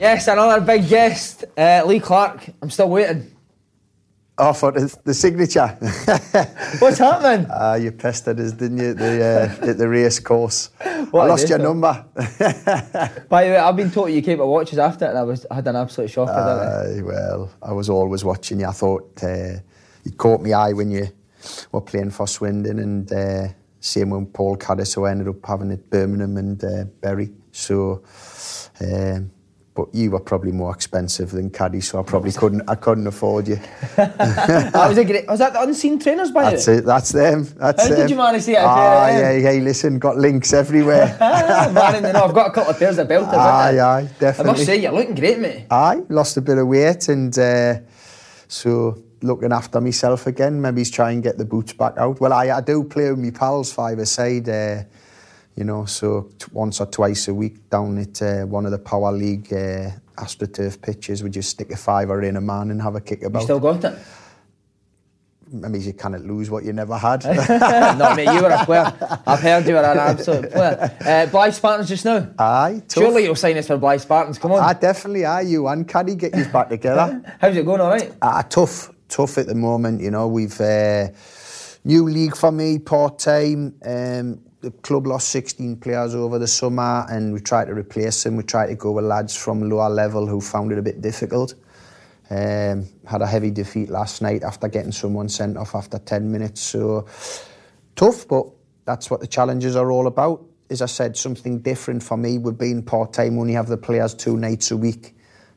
Yes, another big guest, Lee Clark. I'm still waiting. Oh, for the signature. What's happening? You pissed at us, didn't you, at the race course? What I lost your number. By the way, I've been told you came to watch us after it, and I had an absolute shocker, didn't I? Well, I was always watching you. I thought you caught my eye when you were playing for Swindon, and same when Paul Caddis, who I ended up having at Birmingham and Bury. So... but you were probably more expensive than Caddy, so I couldn't afford you. That was a great. Was that the Unseen Trainers by That's it. That's them. That's How them. Did you manage to get a pair of them? Yeah, listen, got links everywhere. Man, no, I've got a couple of pairs of belters. Aye, definitely. I must say, you're looking great, mate. Aye, lost a bit of weight, and so looking after myself again. Maybe try and get the boots back out. Well, I do play with my pals five-a-side. So once or twice a week down at one of the Power League AstroTurf pitches, we just stick a fiver in a man and have a kick about. You still got it? I mean, you can't lose what you never had. No, mate, you were a player. I've heard you were an absolute player. Blythe Spartans just now? Aye, tough. Surely you'll sign us for Blythe Spartans, come on. I definitely are. You and Caddy get you back together. How's it going, all right? Tough at the moment, We've... new league for me, part-time... The club lost 16 players over the summer, and we tried to replace them. We tried to go with lads from lower level who found it a bit difficult. Had a heavy defeat last night after getting someone sent off after 10 minutes. So tough, but that's what the challenges are all about. As I said, something different for me would be in part-time, only have the players 2 nights a week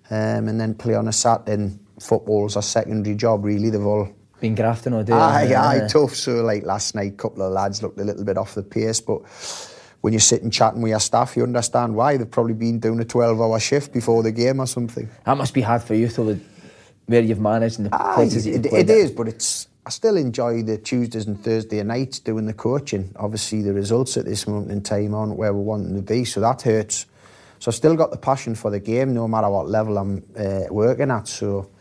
and then play on a Saturday. And football's a secondary job, really. They've all... been grafting all day. Aye, tough. So, last night, a couple of lads looked a little bit off the pace, but when you're sitting chatting with your staff, you understand why. They've probably been doing a 12-hour shift before the game or something. That must be hard for you, though, where you've managed and the places that you've played. It is, but I still enjoy the Tuesdays and Thursday nights doing the coaching. Obviously, the results at this moment in time aren't where we're wanting to be, so that hurts. So I've still got the passion for the game, no matter what level I'm working at, so...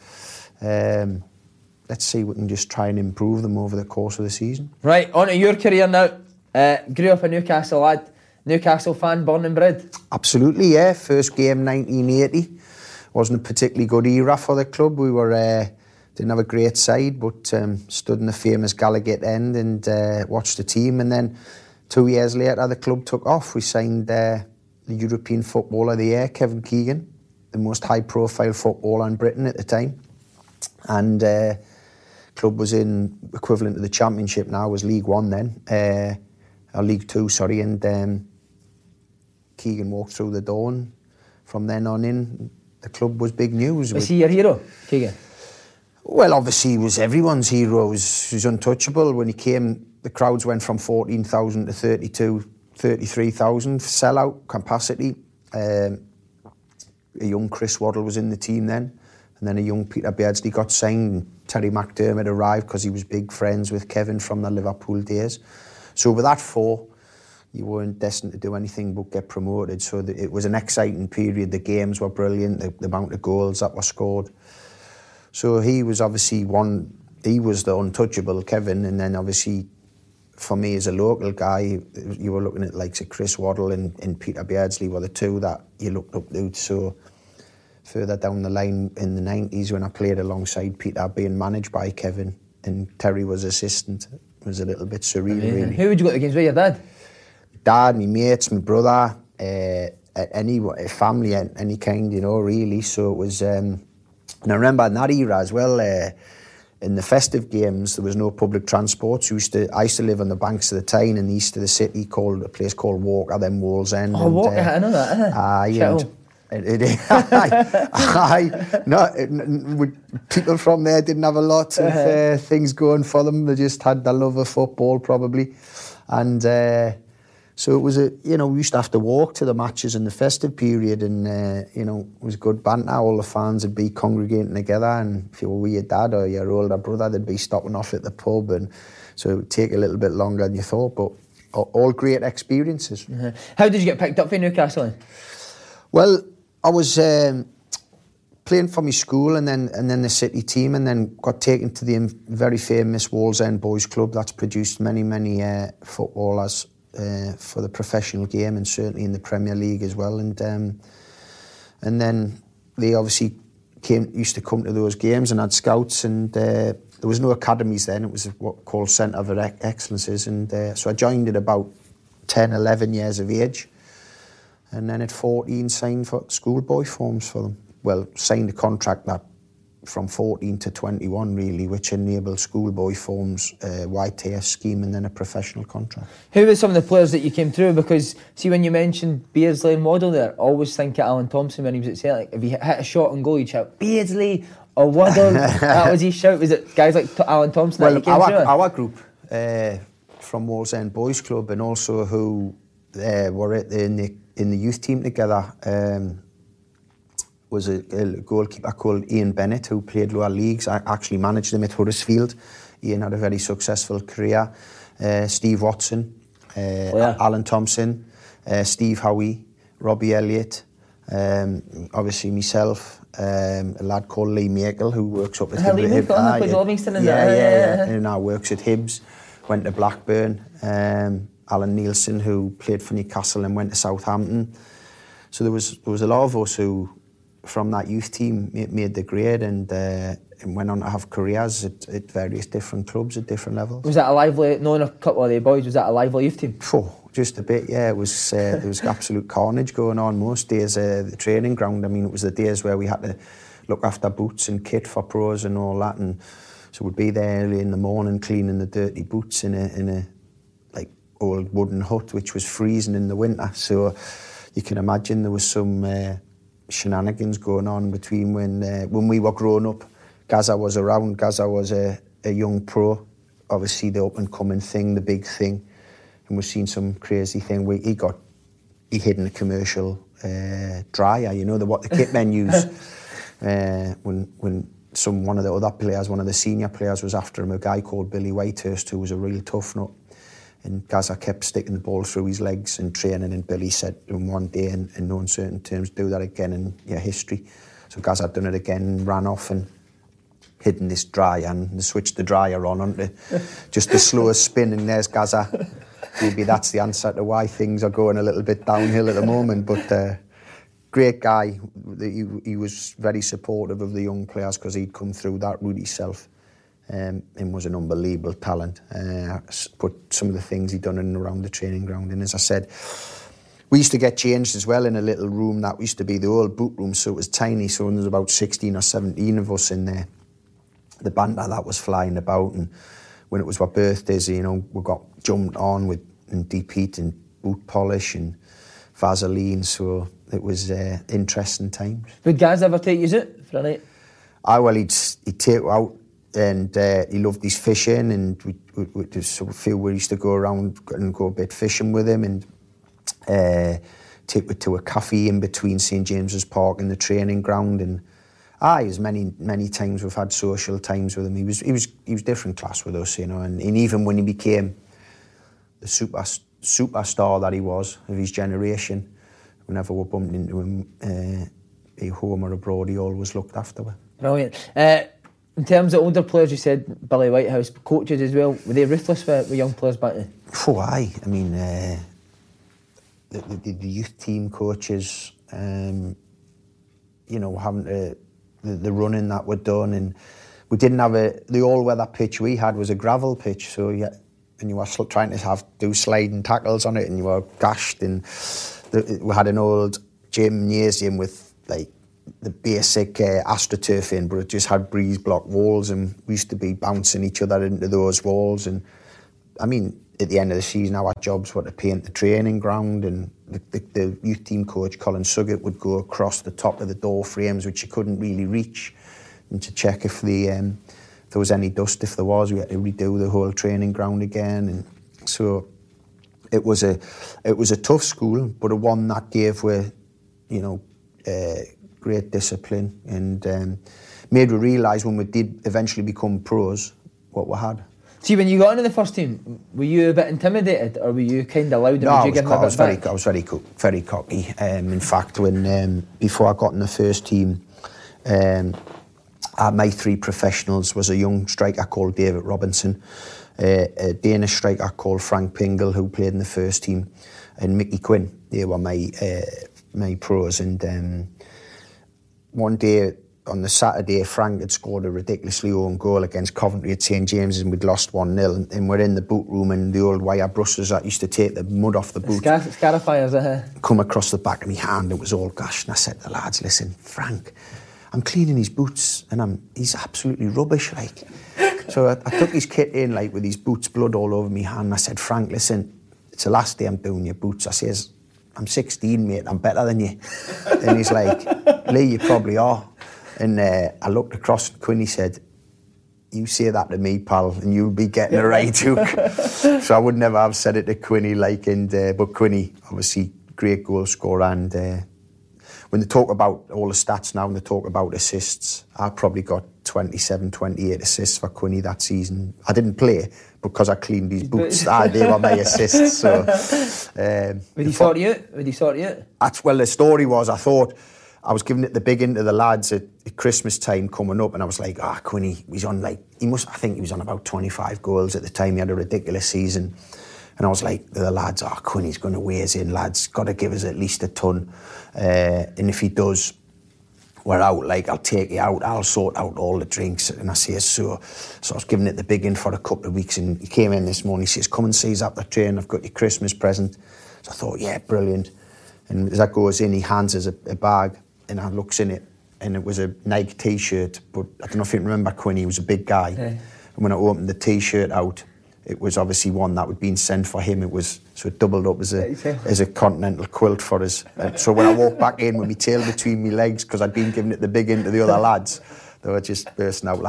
let's see, we can just try and improve them over the course of the season. Right, on to your career now. Grew up a Newcastle lad, Newcastle fan, born and bred. Absolutely, yeah. First game, 1980. Wasn't a particularly good era for the club. We were didn't have a great side, but stood in the famous Gallowgate end and watched the team. And then 2 years later, the club took off. We signed the European Footballer of the Year, Kevin Keegan, the most high-profile footballer in Britain at the time. And... club was in equivalent to the Championship now, was League One then, or League Two, sorry, and Keegan walked through the door, and from then on in, the club was big news. Was he your hero, Keegan? Well, obviously he was everyone's hero, he was untouchable. When he came, the crowds went from 14,000 to 33,000, sellout capacity. A young Chris Waddle was in the team then, and then a young Peter Beardsley got signed. Terry McDermott arrived because he was big friends with Kevin from the Liverpool days. So with that 4, you weren't destined to do anything but get promoted. So it was an exciting period. The games were brilliant, the amount of goals that were scored. So he was obviously he was the untouchable Kevin, and then obviously for me as a local guy, you were looking at likes of Chris Waddle and Peter Beardsley were the two that you looked up to. So further down the line in the 90s, when I played alongside Peter, being managed by Kevin and Terry was assistant, it was a little bit surreal. Amazing. Really. Who would you go to the games with? Your dad? Dad, my mates, my brother, any family, any kind, you know, really. So it was, and I remember in that era as well, in the festive games, there was no public transport. I used to live on the banks of the Tyne in the east of the city, called a place called Walker, then Wall's End. Oh, Walker, I know that, isn't it? People from there didn't have a lot of things going for them. They just had the love of football, probably. And so it was, we used to have to walk to the matches in the festive period, and, it was good banter. All the fans would be congregating together, and if you were with your dad or your older brother, they'd be stopping off at the pub, and so it would take a little bit longer than you thought, but all great experiences. Mm-hmm. How did you get picked up for Newcastle? Well, I was playing for my school and then the city team, and then got taken to the very famous Wall's End Boys Club that's produced many, many footballers for the professional game, and certainly in the Premier League as well. And then they obviously used to come to those games, and had scouts, and there was no academies then. It was what called Centre of Excellences, and so I joined at about 10, 11 years of age, and then at 14 signed for schoolboy forms for them. Well, signed a contract that from 14 to 21 really, which enabled schoolboy forms, YTS scheme, and then a professional contract. Who were some of the players that you came through? Because see, when you mentioned Beardsley and Waddle there, I always think at Alan Thompson when he was at Celtic. If he hit a shot on goal, he'd shout Beardsley or Waddle. That was his shout. Was it guys like Alan Thompson? Well, our group from Wall's End Boys Club, and also who were in the youth team together, was a goalkeeper called Ian Bennett, who played lower leagues. I actually managed him at Huddersfield. Ian had a very successful career. Steve Watson, Alan Thompson, Steve Howie, Robbie Elliott, obviously myself, a lad called Lee Makel, who works up at Hibs. And now works at Hibs, went to Blackburn. Alan Nielsen, who played for Newcastle and went to Southampton. So there was a lot of us who, from that youth team, made the grade and went on to have careers at various different clubs at different levels. Was that a lively, knowing a couple of the boys, was that a lively youth team? Oh, just a bit, yeah. It was there was absolute carnage going on most days. The training ground, I mean, it was the days where we had to look after boots and kit for pros and all that, and so we'd be there early in the morning cleaning the dirty boots in a like old wooden hut, which was freezing in the winter. So you can imagine there was some shenanigans going on between when we were growing up. Gaza was around. Gaza was a young pro, obviously the up and coming thing, the big thing, and we've seen some crazy thing. He hid in a commercial dryer, what the kit men use. When one of the other players, one of the senior players, was after him, a guy called Billy Whitehurst, who was a real tough nut. And Gaza kept sticking the ball through his legs and training, and Billy said to him one day, in no uncertain terms, "Do that again in your history." So Gaza had done it again and ran off and hid in this dryer, and they switched the dryer on onto just the slowest spin, and there's Gaza. Maybe that's the answer to why things are going a little bit downhill at the moment, but great guy. He was very supportive of the young players because he'd come through that route himself. And was an unbelievable talent. But some of the things he'd done in and around the training ground, and as I said, we used to get changed as well in a little room that used to be the old boot room, so it was tiny, so there was about 16 or 17 of us in there. The banter that was flying about, and when it was our birthdays, we got jumped on with and deep heat and boot polish and Vaseline, so it was interesting times. Would guys ever take you out for a night? He'd take you out, and he loved his fishing, and we used to go around and go a bit fishing with him, and take it to a cafe in between St James's Park and the training ground, and as many times we've had social times with him. He was different class with us, and even when he became the superstar that he was of his generation, whenever we bumped into him, home or abroad, he always looked after us. Brilliant. In terms of older players, you said Billy Whitehouse, coaches as well, were they ruthless with young players back then? Oh, aye. I mean, the youth team coaches, you know, having to, the running that were done, and we didn't have the all-weather pitch we had was a gravel pitch, so yeah, and you were trying to do sliding tackles on it, and you were gashed, and we had an old gymnasium with like the basic astroturf in, but it just had breeze block walls, and we used to be bouncing each other into those walls. And I mean, at the end of the season, our jobs were to paint the training ground, and the youth team coach Colin Suggett would go across the top of the door frames, which you couldn't really reach, and to check if if there was any dust. If there was, we had to redo the whole training ground again. And so it was a tough school, but a one that gave way, you know, great discipline, and made me realise when we did eventually become pros what we had. See, when you got into the first team, were you a bit intimidated, or were you kind of loud? No, I was very cocky. In fact, when before I got in the first team, my three professionals was a young striker called David Robinson, a Danish striker called Frank Pingle, who played in the first team, and Mickey Quinn. They were my pros, and one day on the Saturday, Frank had scored a ridiculously own goal against Coventry at St James's, and we'd lost 1-0, and we're in the boot room, and the old wire brushes that used to take the mud off the boot, scarifiers, come across the back of my hand. It was all gashed, and I said to the lads, listen, Frank, I'm cleaning his boots, and he's absolutely rubbish, like. So I took his kit in, like, with his boots blood all over me hand, and I said, Frank, listen, it's the last day I'm doing your boots. I says, I'm 16, mate, I'm better than you. And he's like, Lee, you probably are. And I looked across at Quinn, he said, you say that to me, pal, and you'll be getting a right hook. So I would never have said it to Quinny, like, but Quinny, obviously, great goal scorer, and when they talk about all the stats now and they talk about assists, I probably got 27, 28 assists for Quinny that season. I didn't play because I cleaned his boots. They were my assists. So, Would he sort you out? Well, the story was, I thought I was giving it the big into the lads at Christmas time coming up, and I was like, Quinny, he's on like, I think he was on about 25 goals at the time. He had a ridiculous season. And I was like, the lads, Quinny's going to weigh us in, lads. Got to give us at least a ton. And if he does, we're out. Like, I'll take you out. I'll sort out all the drinks. And I say, so I was giving it the big in for a couple of weeks. And he came in this morning. He says, come and see us up the train. I've got your Christmas present. So I thought, yeah, brilliant. And as I goes in, he hands us a bag. And I looks in it. And it was a Nike T-shirt. But I don't know if you remember Quinny. He was a big guy. Yeah. And when I opened the T-shirt out, it was obviously one that had been sent for him. It was, so it doubled up as a continental quilt for us. So when I walked back in with my tail between my legs, because I'd been giving it the big in to the other lads, they were just bursting out.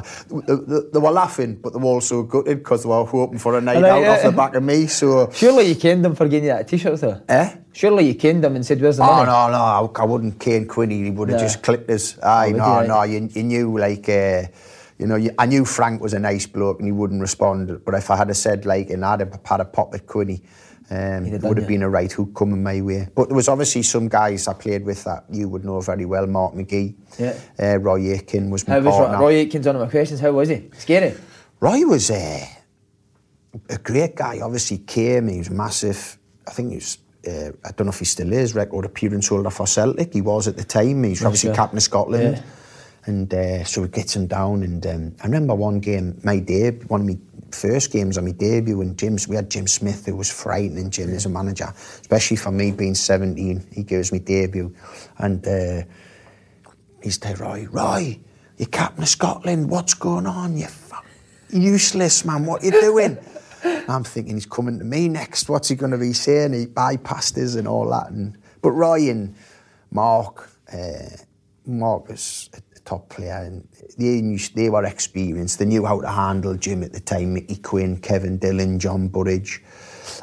They were laughing, but they were also gutted because they were hoping for a night out off the back of me. So surely you caned them for getting you that T-shirt, though? Eh? Surely you caned them and said, where's the money? Oh, no, I wouldn't cane Quinny. He would have just clipped us. Aye, you knew, like... I knew Frank was a nice bloke and he wouldn't respond, but if I had said, like, and I'd have had a pop at Quinny, it would have been a right hook coming my way. But there was obviously some guys I played with that you would know very well, Mark McGee. Yeah. Roy Aitken was my partner. Roy Aitken's one of my questions. How was he? Scary? Roy was a great guy. Obviously came, he was massive. I think he was, I don't know if he still is, record appearance holder for Celtic. He was at the time. He was obviously captain of Scotland. Yeah. And so it gets him down. And I remember one game, one of my first games on my debut, and we had Jim Smith, who was frightening, Jim, as a manager, especially for me being 17. He gives me debut. And he's like, Roy, you're captain of Scotland. What's going on? You're useless, man. What are you doing? And I'm thinking, he's coming to me next. What's he going to be saying? He bypassed us and all that. But Roy and Mark was top player, and they were experienced. They knew how to handle Jim at the time. Mickey Quinn, Kevin Dillon, John Burridge,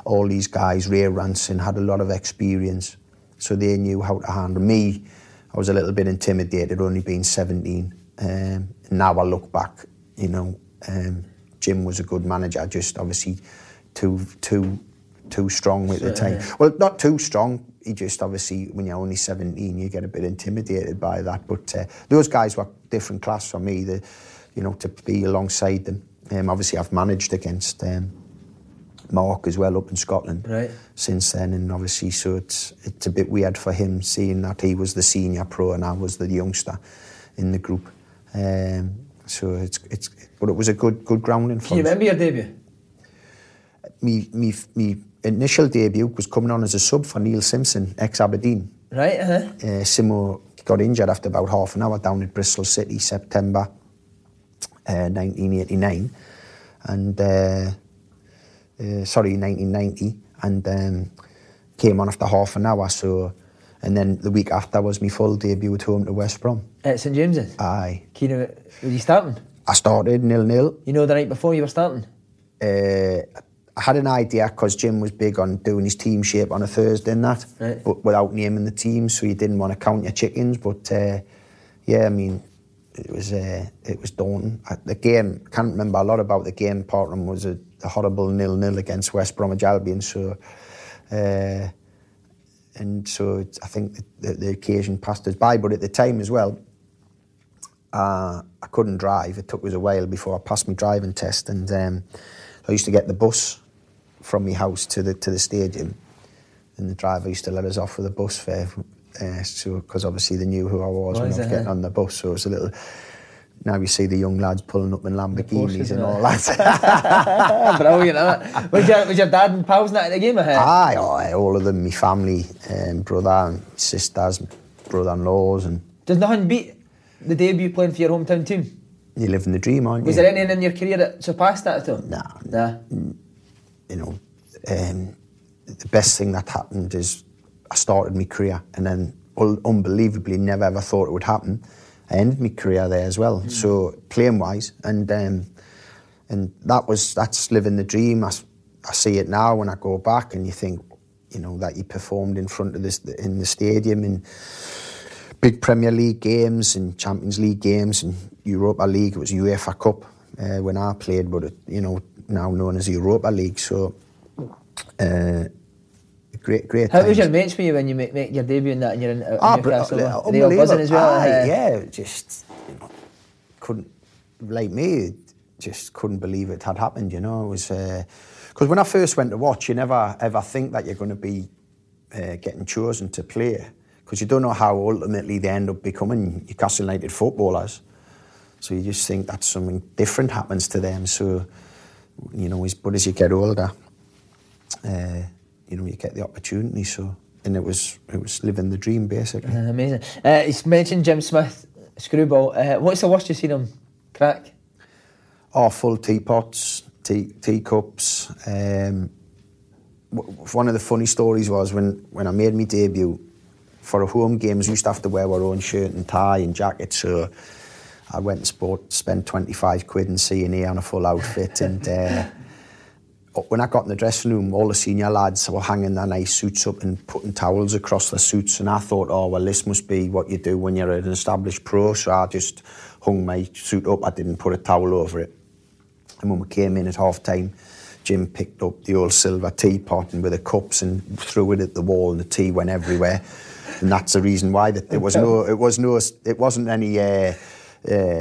all these guys, Ray Ranson, had a lot of experience, so they knew how to handle me. I was a little bit intimidated, only being 17. Now I look back, Jim was a good manager, just obviously too strong at the time. Yeah. Well, not too strong. He just obviously, when you're only 17, you get a bit intimidated by that. But those guys were different class for me. The you know, to be alongside them. Obviously, I've managed against Mark as well up in Scotland since then, and obviously, so it's a bit weird for him seeing that he was the senior pro and I was the youngster in the group. So it's but it was a good grounding for us. Can you remember your debut? My initial debut was coming on as a sub for Neil Simpson, ex-Aberdeen. Right, Simo got injured after about half an hour down at Bristol City, September 1989, and 1990, and came on after half an hour. So, and then the week after was my full debut at home to West Brom. At St James's. Aye. Keenan, were you starting? I started 0-0. You know, the night before you were starting. I had an idea because Jim was big on doing his team shape on a Thursday and that, but without naming the team, so you didn't want to count your chickens. But yeah, I mean, it was daunting. The game, I can't remember a lot about the game. Apart from was a horrible 0-0 against West Bromwich Albion. So, and so I think the occasion passed us by. But at the time as well, I couldn't drive. It took us a while before I passed my driving test, and I used to get the bus from my house to the stadium, and the driver used to let us off with a bus fare, so because obviously they knew who I was when I was getting on the bus. So it was a little. Now you see the young lads pulling up in Lamborghinis and all that. Brilliant, isn't it? Was your dad and pals not at the game ahead? Aye, all of them. My family, brother and sisters, brother-in-laws, and. Did nothing beat the debut playing for your hometown team? You're living the dream, aren't you? Was there anything in your career that surpassed that at all? Nah. You know, the best thing that happened is I started my career, and then unbelievably never ever thought it would happen. I ended my career there as well. Mm. So playing wise, and that's living the dream. I see it now when I go back, and you think, you know, that you performed in front of this in the stadium and. Big Premier League games and Champions League games and Europa League. It was UEFA Cup when I played, but it, you know, now known as Europa League. So, great. How was your mates for you when you make your debut in that and you're in Newcastle? They all buzzing as well. Yeah, just, you know, couldn't, like me, just couldn't believe it had happened. You know, it was because when I first went to watch, you never ever think that you're going to be getting chosen to play. Because you don't know how ultimately they end up becoming Newcastle United footballers. So you just think that something different happens to them. So, you know, but as you get older, you know, you get the opportunity. So, and it was living the dream, basically. Amazing. He's mentioned Jim Smith, Screwball. What's the worst you've seen him crack? Oh, full teapots, teacups. One of the funny stories was when I made my debut, for a home games, we used to have to wear our own shirt and tie and jacket. So I went and spent 25 quid in C&E on a full outfit. And when I got in the dressing room, all the senior lads were hanging their nice suits up and putting towels across their suits. And I thought, oh, well, this must be what you do when you're an established pro. So I just hung my suit up. I didn't put a towel over it. And when we came in at half-time, Jim picked up the old silver teapot and with the cups and threw it at the wall, and the tea went everywhere. And that's the reason why it wasn't any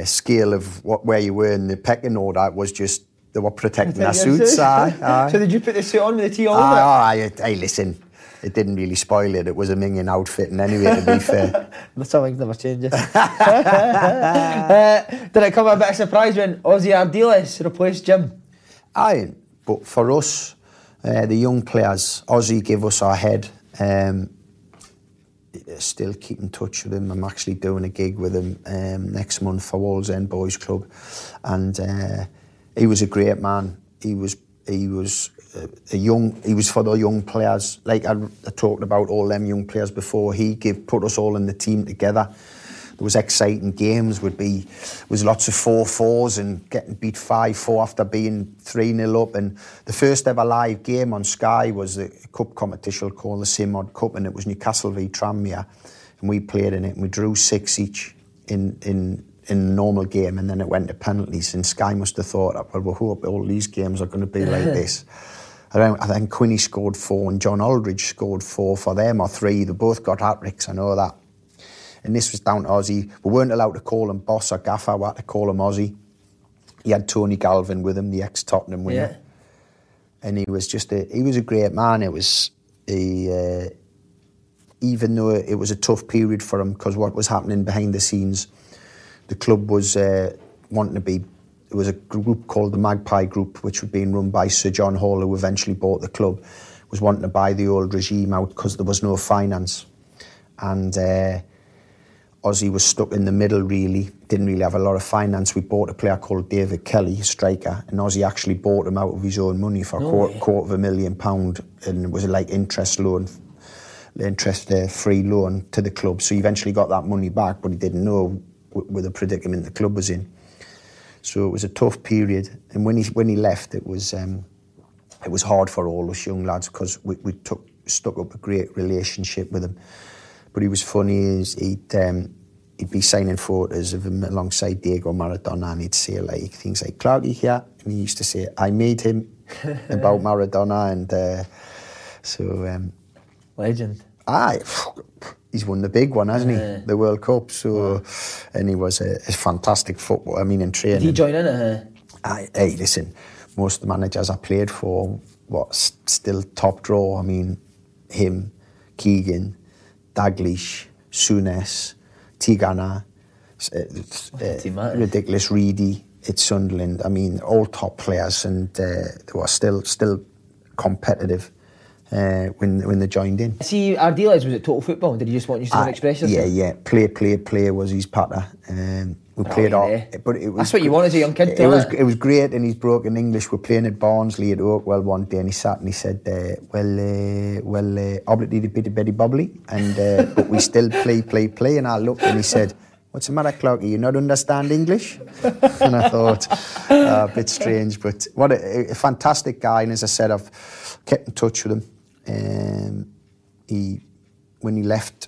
scale of where you were in the pecking order. It was just they were protecting their suits. Aye. So did you put the suit on with the tea all over? Hey, listen, it didn't really spoil it. It was a minging outfit, and anyway, to be fair, something's never changes. Did it come a bit of surprise when Ozzy Ardiles replaced Jim? Aye, but for us, the young players, Ozzy gave us our head. Still keep in touch with him. I'm actually doing a gig with him next month for Wall's End Boys Club, and he was a great man. He was for the young players. Like I talked about all them young players before. He put us all in the team together. There was exciting games. Was lots of 4-4s and getting beat 5-4 after being 3-0 up. And the first ever live game on Sky was a cup competition called the Simod Cup, and it was Newcastle v Tranmere, and we played in it and we drew 6 each in the normal game, and then it went to penalties. And Sky must have thought, well, I hope all these games are going to be like this. I think Quinney scored 4 and John Aldridge scored 4 for them, or 3. They both got hat-tricks, I know that. And this was down to Ozzy. We weren't allowed to call him boss or gaffer. We had to call him Ozzy. He had Tony Galvin with him, the ex-Tottenham winner. Yeah. And he was just a, he was a great man. It was, even though it was a tough period for him, because what was happening behind the scenes, the club was wanting to be, there was a group called the Magpie Group, which was being run by Sir John Hall, who eventually bought the club, was wanting to buy the old regime out because there was no finance. And Ozzy was stuck in the middle, really. Didn't really have a lot of finance. We bought a player called David Kelly, striker, and Ozzy actually bought him out of his own money for £250,000, and it was like interest loan, interest-free loan to the club. So he eventually got that money back, but he didn't know with the predicament the club was in. So it was a tough period. And when he left, it was hard for all us young lads because we stuck up a great relationship with him. But he was funny. He'd be signing photos of him alongside Diego Maradona, and he'd say like things like "Clarky here," and he used to say "I made him" about Maradona, and legend. Aye, he's won the big one, hasn't he? The World Cup. So, and he was a fantastic footballer. I mean, in training. Did he join in? Hey, listen, most of the managers I played for, still top draw. I mean, him, Keegan, Daglish, Souness, Tigana, ridiculous Reedy at Sunderland. I mean, all top players, and they were still competitive when they joined in. See, I realised, was it total football? Did he just want you to express yourself? Yeah, play was his patter. We played all, but it was, that's what you want as a young kid. It was great, and he's broken English. We're playing at Barnsley at Oakwell one day, and he sat and he said, "Obligatory to bitty bitty bobbly," and but we still play. And I looked, and he said, "What's the matter, Clarky? You not understand English?" And I thought, a bit strange, but what a fantastic guy. And as I said, I've kept in touch with him. When he left.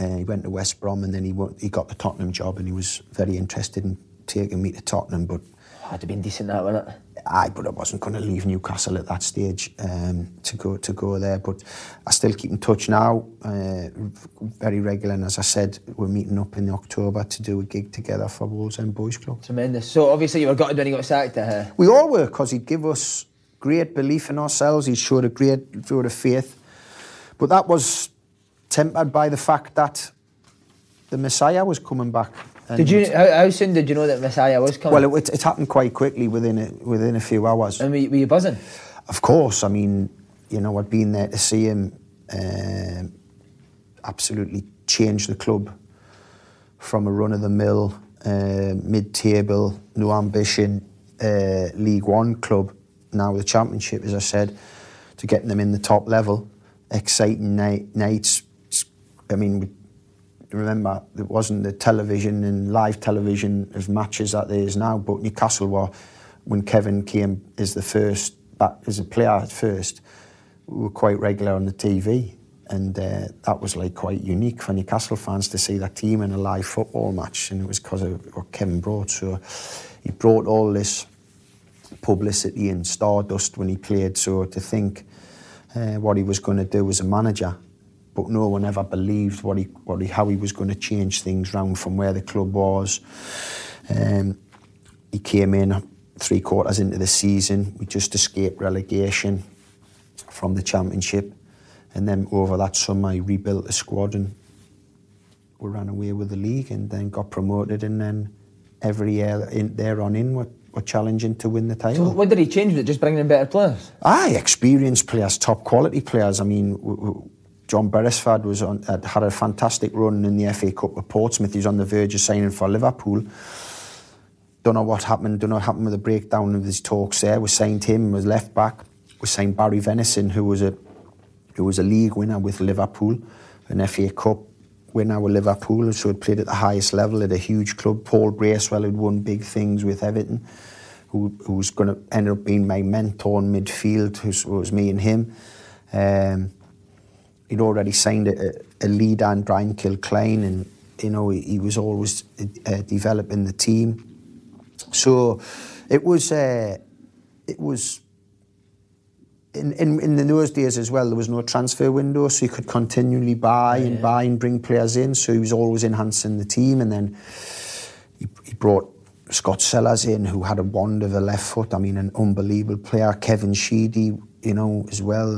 He went to West Brom, and then he got the Tottenham job, and he was very interested in taking me to Tottenham. But had to be decent, that, wasn't it? Aye, but I wasn't going to leave Newcastle at that stage to go there. But I still keep in touch now, very regular. And as I said, we're meeting up in October to do a gig together for Wolves End Boys Club. Tremendous. So obviously you were gutted when he got sacked. We all were, because he'd give us great belief in ourselves. He showed a great sort of faith, but that was tempered by the fact that the Messiah was coming back. And did you? How soon did you know that Messiah was coming? Well, it happened quite quickly, within a few hours. And were you buzzing? Of course. I mean, you know, I'd been there to see him absolutely change the club from a run-of-the-mill, mid-table, no ambition, League One club, now the Championship, as I said, to getting them in the top level. Exciting nights. I mean, remember, it wasn't the television and live television of matches that there is now, but Newcastle were, when Kevin came as a player at first, we were quite regular on the TV, and that was like quite unique for Newcastle fans to see that team in a live football match, and it was because of what Kevin brought. So he brought all this publicity and stardust when he played, so to think what he was going to do as a manager, but no one ever believed how he was going to change things round from where the club was. He came in 3/4 into the season. We just escaped relegation from the Championship, and then over that summer he rebuilt the squad, and we ran away with the league, and then got promoted, and then every year were challenging to win the title. So what did he change? Was it just bringing in better players? Aye, experienced players, top quality players. I mean, John Beresford had a fantastic run in the FA Cup with Portsmouth. He was on the verge of signing for Liverpool. Don't know what happened with the breakdown of his talks there. We signed him, was left back. We signed Barry Venison, who was a league winner with Liverpool, an FA Cup winner with Liverpool, so had played at the highest level at a huge club. Paul Bracewell had won big things with Everton, who was going to end up being my mentor in midfield, who was me and him. He'd already signed a leader in Brian Kilcline, and you know he was always developing the team. So it was. In those days as well, there was no transfer window, so you could continually buy and bring players in. So he was always enhancing the team, and then he brought Scott Sellars in, who had a wonder of a left foot. I mean, an unbelievable player. Kevin Sheedy, you know, as well.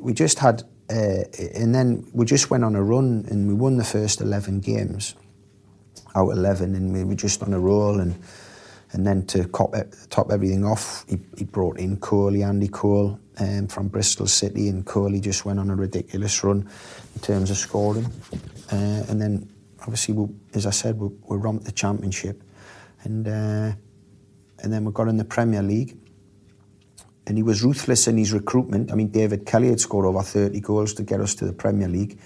We just had, and then we just went on a run and we won the first 11 games out of 11, and we were just on a roll. And then to top everything off, he brought in Coley, Andy Cole, from Bristol City, and Coley just went on a ridiculous run in terms of scoring. And then, obviously, as I said, we romped the championship, and then we got in the Premier League. And he was ruthless in his recruitment. I mean, David Kelly had scored over 30 goals to get us to the Premier League.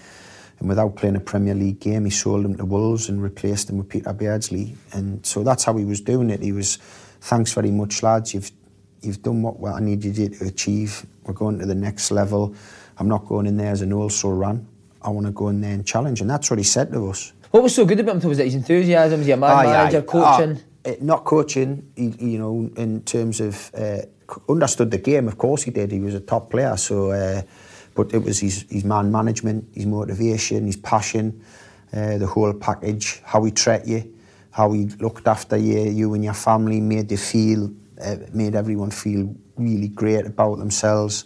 And without playing a Premier League game, he sold him to Wolves and replaced him with Peter Beardsley. And so that's how he was doing it. He was, thanks very much, lads. You've done what I needed you to achieve. We're going to the next level. I'm not going in there as an also ran. I want to go in there and challenge. And that's what he said to us. What was so good about him was that his enthusiasm, was he a manager, coaching? Not coaching, you know, in terms of... understood the game, of course he did. He was a top player, so but it was his man management, his motivation, his passion, the whole package, how he treated you, how he looked after you and your family, made everyone feel really great about themselves.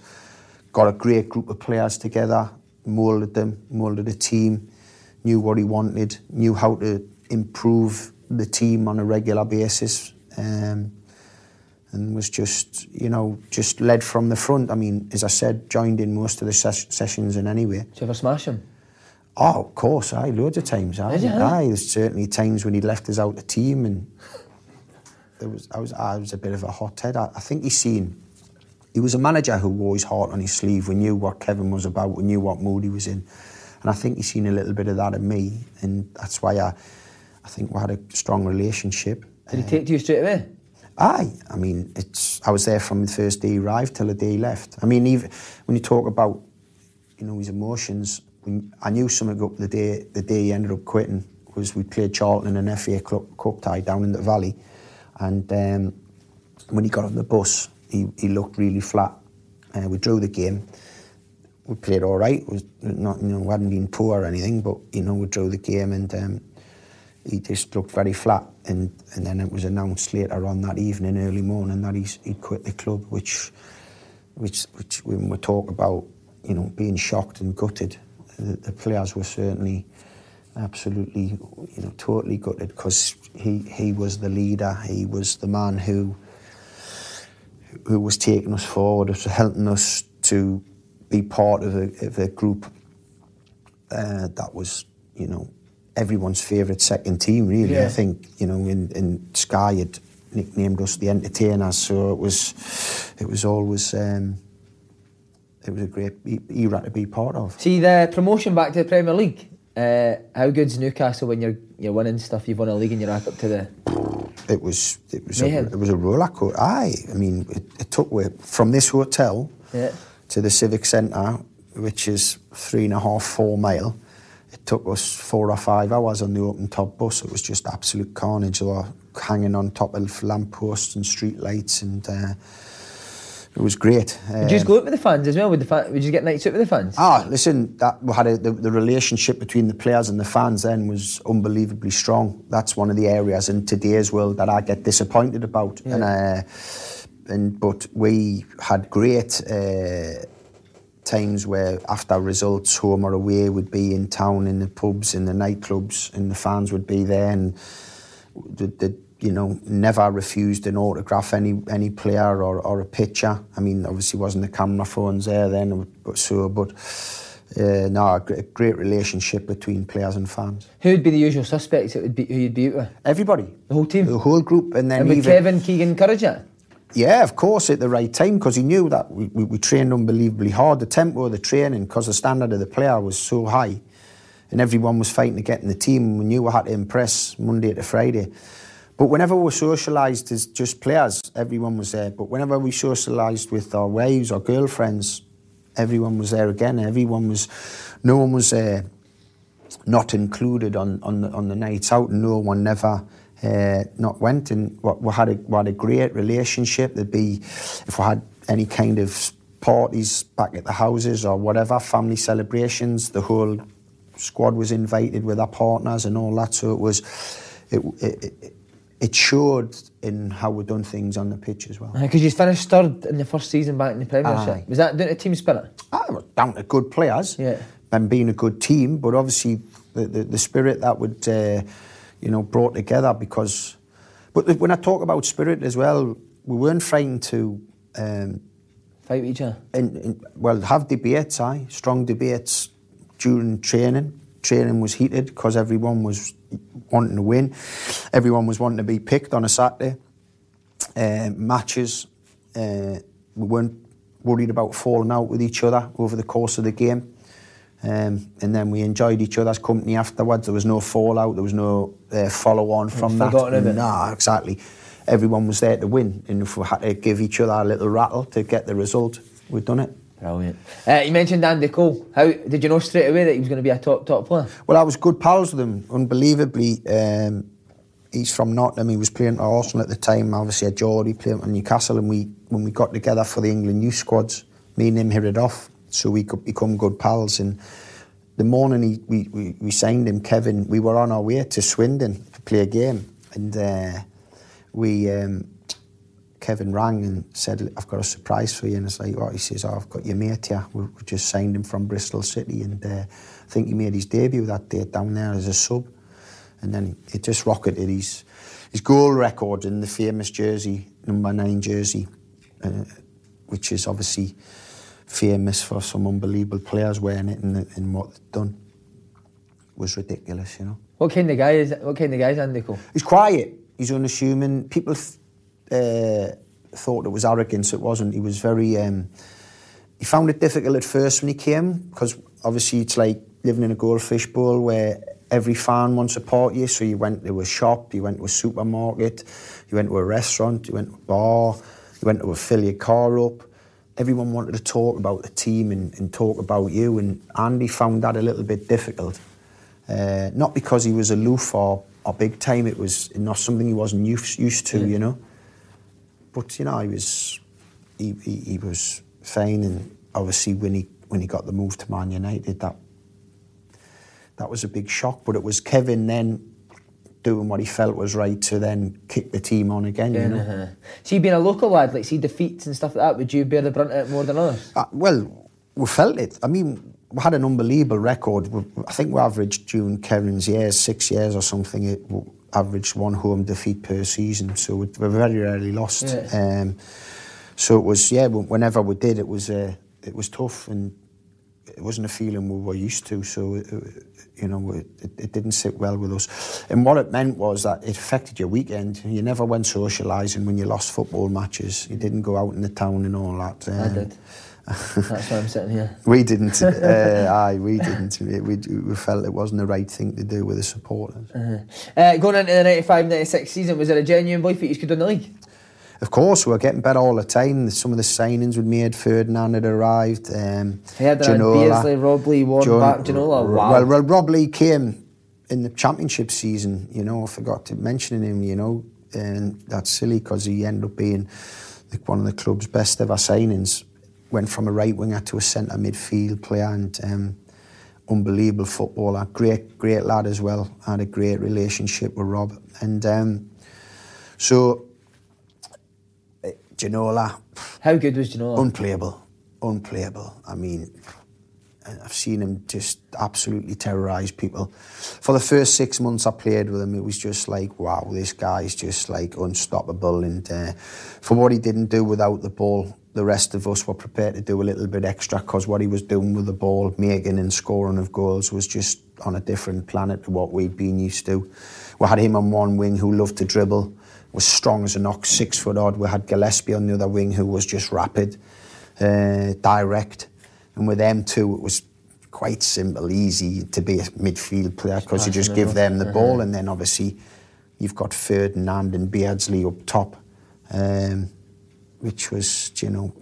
Got a great group of players together, moulded a team, knew what he wanted, knew how to improve the team on a regular basis. And was just, you know, just led from the front. I mean, as I said, joined in most of the sessions in anyway. Did you ever smash him? Oh, of course, aye, loads of times. Aye. Did you? Aye, there's certainly times when he left us out the team, and I was a bit of a hothead. I think he was a manager who wore his heart on his sleeve. We knew what Kevin was about, we knew what mood he was in. And I think he seen a little bit of that in me, and that's why I think we had a strong relationship. Did he take to you straight away? Aye, I mean, I was there from the first day he arrived till the day he left. I mean, even when you talk about, you know, his emotions, I knew something up the day he ended up quitting was we played Charlton in an FA Cup tie down in the Valley, and when he got on the bus, he looked really flat. We drew the game. We played all right. It was not, you know, we hadn't been poor or anything, but you know, we drew the game and. He just looked very flat, and then it was announced later on that evening, early morning, that he'd quit the club, which when we talk about, you know, being shocked and gutted, the players were certainly absolutely, you know, totally gutted, because he was the leader, he was the man who was taking us forward, was helping us to be part of a group that was, you know, everyone's favourite second team, really. Yeah. I think, you know, in Sky had nicknamed us the Entertainers, so it was always it was a great era to be part of. See, the promotion back to the Premier League, how good's Newcastle when you're winning stuff? You've won a league and you're back up to the. It was a rollercoaster. Aye, I mean, it took away from this hotel to the Civic Centre, which is 3.5-4 mile. It took us 4 or 5 hours on the open-top bus. It was just absolute carnage. They were hanging on top of lampposts and street lights, and it was great. Would you just go out with the fans as well? Would you get nights out with the fans? Ah, listen, we had the relationship between the players and the fans then was unbelievably strong. That's one of the areas in today's world that I get disappointed about. Yeah. But we had great... times where after results, home or away, would be in town, in the pubs, in the nightclubs, and the fans would be there, and you know, never refused an autograph, any player or a picture. I mean, obviously, wasn't the camera phones there then, a great relationship between players and fans. Who would be the usual suspects? It would be who you'd be out with. Everybody, the whole team, the whole group, and then would Kevin Keegan encourage it? Yeah, of course, at the right time, because he knew that we trained unbelievably hard. The tempo of the training, because the standard of the player was so high, and everyone was fighting to get in the team. We knew we had to impress Monday to Friday. But whenever we were socialised as just players, everyone was there. But whenever we socialised with our wives or girlfriends, everyone was there again. No one was not included on the nights out, and no one never... not went, and we had a great relationship. There'd be, if we had any kind of parties back at the houses or whatever, family celebrations, the whole squad was invited with our partners and all that. So it was, it, it, it, it showed in how we've done things on the pitch as well. Because you finished third in the first season back in the Premiership. Aye. Was that down to team spirit? Aye, down to good players, yeah, and being a good team, but obviously the spirit that would, brought together because... But when I talk about spirit as well, we weren't frightened to... fight with each other? Well, have debates, aye, strong debates during training. Training was heated because everyone was wanting to win. Everyone was wanting to be picked on a Saturday. Matches, we weren't worried about falling out with each other over the course of the game. And then we enjoyed each other's company afterwards. There was no fallout, there was no follow-on from that. Nah, exactly. Everyone was there to win. And if we had to give each other a little rattle to get the result, we'd done it. Brilliant. You mentioned Andy Cole. How did you know straight away that he was going to be a top player? Well, I was good pals with him, unbelievably. He's from Nottingham. He was playing at Arsenal at the time. Obviously, a Geordie playing at Newcastle. And when we got together for the England youth squads, me and him hit it off, so we could become good pals. And the morning we signed him, Kevin, we were on our way to Swindon to play a game, and Kevin rang and said, "I've got a surprise for you." And it's like, "What?" He says, "I've got your mate here. We just signed him from Bristol City." And I think he made his debut that day down there as a sub. And then it just rocketed his goal record in the famous jersey, number 9 jersey, which is obviously famous for some unbelievable players wearing it, and what they've done was ridiculous, you know. What kind of guy is that? What kind of guy is Andy Cole? He's quiet. He's unassuming. People thought it was arrogance. It wasn't. He was very. He found it difficult at first when he came, because obviously it's like living in a goldfish bowl where every fan wants to support you. So you went to a shop, you went to a supermarket, you went to a restaurant, you went to a bar, you went to fill your car up. Everyone wanted to talk about the team and talk about you, and Andy found that a little bit difficult. Not because he was aloof or big time, it was not something he wasn't used to, you know. But, you know, he was fine, and obviously when he got the move to Man United, that was a big shock. But it was Kevin then doing what he felt was right to then kick the team on again, you know. Uh-huh. See, being a local lad, like, see defeats and stuff like that, would you bear the brunt of it more than others? Well, we felt it. I mean, we had an unbelievable record. I think we averaged, during Kevin's years, 6 years or something, we averaged one home defeat per season, so we very rarely lost. Yeah. So it was, whenever we did, it was tough, and it wasn't a feeling we were used to, so it didn't sit well with us. And what it meant was that it affected your weekend. You never went socialising when you lost football matches. You didn't go out in the town and all that. I did. That's why I'm sitting here. We didn't. We didn't. We felt it wasn't the right thing to do with the supporters. Uh-huh. Going into the 95-96 season, was there a genuine belief that you could win the league? Of course, we were getting better all the time. Some of the signings we'd made, Ferdinand had arrived, Ginola, Beasley, Rob Lee, Warren, Ginola, wow. Well, Rob Lee came in the championship season, you know, I forgot to mention him, you know, and that's silly because he ended up being one of the club's best ever signings. Went from a right winger to a centre midfield player, and unbelievable footballer, great lad as well. I had a great relationship with Rob, and so... Ginola. How good was Ginola? Unplayable. I mean, I've seen him just absolutely terrorise people. For the first 6 months I played with him, it was just like, wow, this guy's just like unstoppable. And for what he didn't do without the ball, the rest of us were prepared to do a little bit extra, because what he was doing with the ball, making and scoring of goals, was just on a different planet to what we'd been used to. We had him on one wing who loved to dribble, was strong as an ox, 6 foot odd. We had Gillespie on the other wing who was just rapid, direct. And with them two, it was quite simple, easy to be a midfield player, because you just give them the ball, and then obviously you've got Ferdinand and Beardsley up top, which was, you know,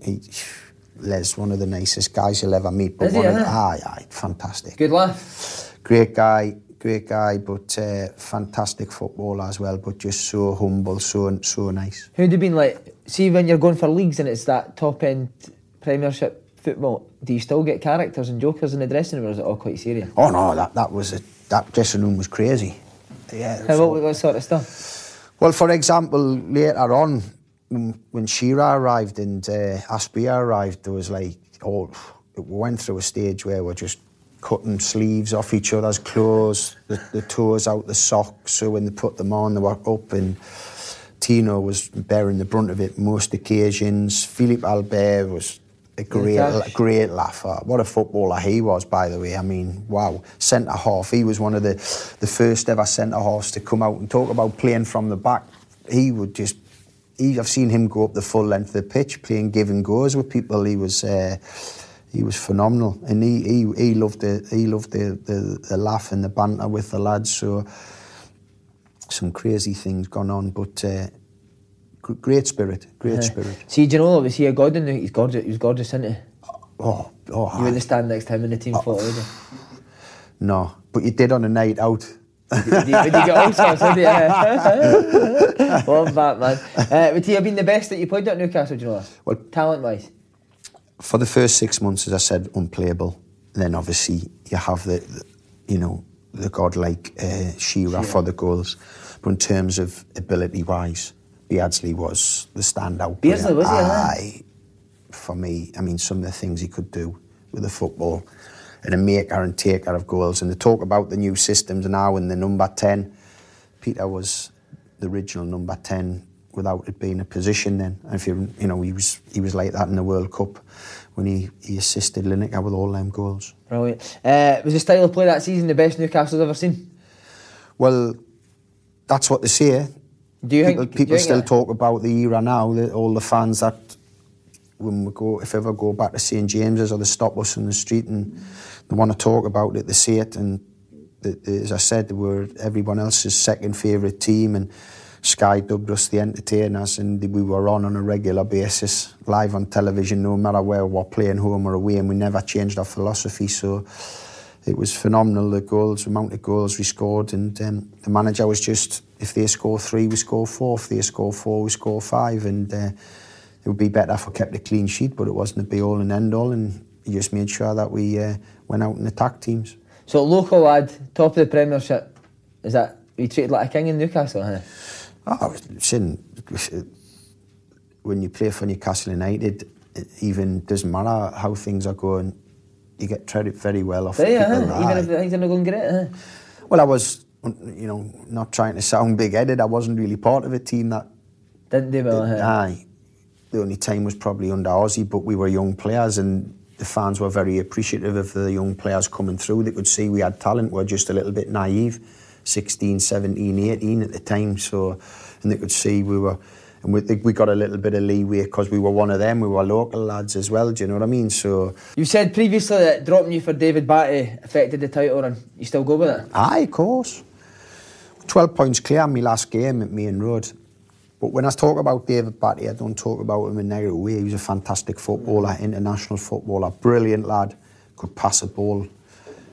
Les, one of the nicest guys you'll ever meet. But fantastic. Good laugh. Great guy, but fantastic footballer as well, but just so humble, so nice. Who'd have been like, see when you're going for leagues and it's that top-end Premiership football, do you still get characters and jokers in the dressing room, or is it all quite serious? Oh no, that dressing room was crazy. Yeah. What sort of stuff? Well, for example, later on, when Shearer arrived and Aspia arrived, there was like, oh, we went through a stage where we're just cutting sleeves off each other's clothes, the toes out the socks, so when they put them on, they were up, and Tino was bearing the brunt of it most occasions. Philippe Albert was a great laugher. What a footballer he was, by the way. I mean, wow. Centre-half. He was one of the first ever centre-halves to come out and talk about playing from the back. He would just... I've seen him go up the full length of the pitch, playing give and goes with people. He was phenomenal. And he loved the laugh and the banter with the lads. So some crazy things gone on, but... Great spirit. See, do you know, was he a god? He was gorgeous, isn't he? Oh. You wouldn't stand next time in the team photo, would you? No, but you did on a night out. Did you get all sorts, didn't you? Love that, man. Would he have been the best that you played at Newcastle, do you know? Well, talent-wise? For the first 6 months, as I said, unplayable. Then, obviously, you have the god-like Shearer for the goals. But in terms of ability-wise... Beardsley was the standout player. Beardsley, was he? For me, I mean, some of the things he could do with the football, and a maker and taker of goals, and they talk about the new systems now and the number 10. Peter was the original number 10 without it being a position then. And if you know, he was like that in the World Cup when he assisted Lineker with all them goals. Brilliant. Was the style of play that season the best Newcastle's ever seen? Well, that's what they say. Do you think people talk about the era now, all the fans that when we go, if ever go back to St James's, or they stop us in the street and they want to talk about it, they say it, and as I said, they were everyone else's second favourite team, and Sky dubbed us the entertainers, and we were on a regular basis, live on television, no matter where we were playing, home or away, and we never changed our philosophy, so it was phenomenal, the amount of goals we scored, and the manager was just... If they score 3, we score 4. If they score 4, we score 5. And it would be better if we kept a clean sheet, but it wasn't a be-all and end-all. And he just made sure that we went out and attacked teams. So local lad, top of the Premiership, is that you treated like a king in Newcastle, huh? Oh, when you play for Newcastle United, it even doesn't matter how things are going, you get treated very well off people. Even if things are not going great, huh? Well, I was... You know, not trying to sound big-headed, I wasn't really part of a team that... Didn't do well, aye. The only time was probably under Aussie, but we were young players and the fans were very appreciative of the young players coming through. They could see we had talent, we were just a little bit naive, 16, 17, 18 at the time, so... And they could see we were... And we got a little bit of leeway because we were one of them. We were local lads as well, do you know what I mean? So you said previously that dropping you for David Batty affected the title run. You still go with it? Aye, of course. 12 points clear in my last game at Main Road. But when I talk about David Batty, I don't talk about him in a negative way. He was a fantastic footballer, international footballer, brilliant lad, could pass a ball.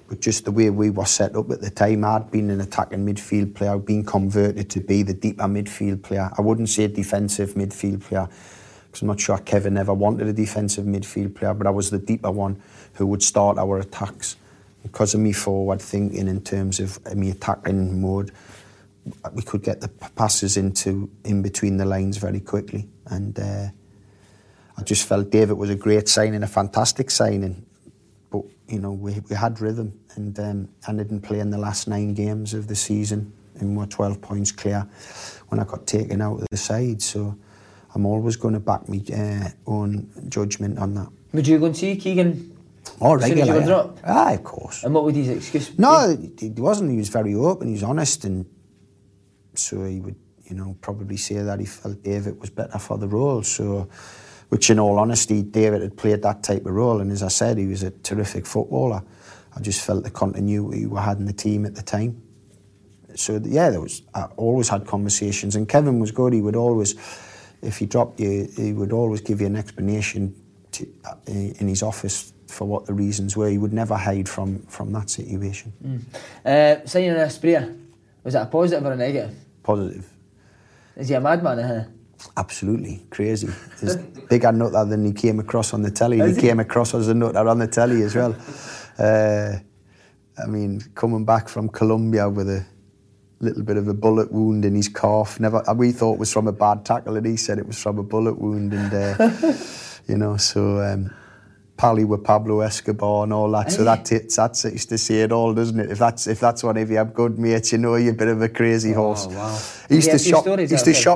But just the way we were set up at the time, I'd been an attacking midfield player, I'd been converted to be the deeper midfield player. I wouldn't say defensive midfield player, because I'm not sure Kevin ever wanted a defensive midfield player, but I was the deeper one who would start our attacks. Because of me forward thinking in terms of me attacking mode, we could get the passes in between the lines very quickly, and I just felt David was a great signing, a fantastic signing. But you know, we had rhythm, and I didn't play in the last 9 games of the season, and we're 12 points clear when I got taken out of the side. So I'm always going to back my own judgment on that. Would you go and see Keegan? Oh, regularly. Aye, of course. And what would his excuse be? No, he wasn't. He was very open. He was honest, and so he would, you know, probably say that he felt David was better for the role. So, which in all honesty, David had played that type of role, and as I said, he was a terrific footballer. I just felt the continuity we had in the team at the time. So yeah, I always had conversations, and Kevin was good. He would always, if he dropped you, he would always give you an explanation in his office for what the reasons were. He would never hide from that situation. Signing Aspria, was that a positive or a negative? Positive. Is he a madman? Absolutely, crazy. He's bigger nutter than he came across on the telly. He came across as a nutter on the telly as well. I mean, coming back from Colombia with a little bit of a bullet wound in his calf. We thought it was from a bad tackle, and he said it was from a bullet wound. And Pally were Pablo Escobar and all that. So that used to say it all, doesn't it? If that's one of your good mates, you're a bit of a crazy horse. Wow. He used to shop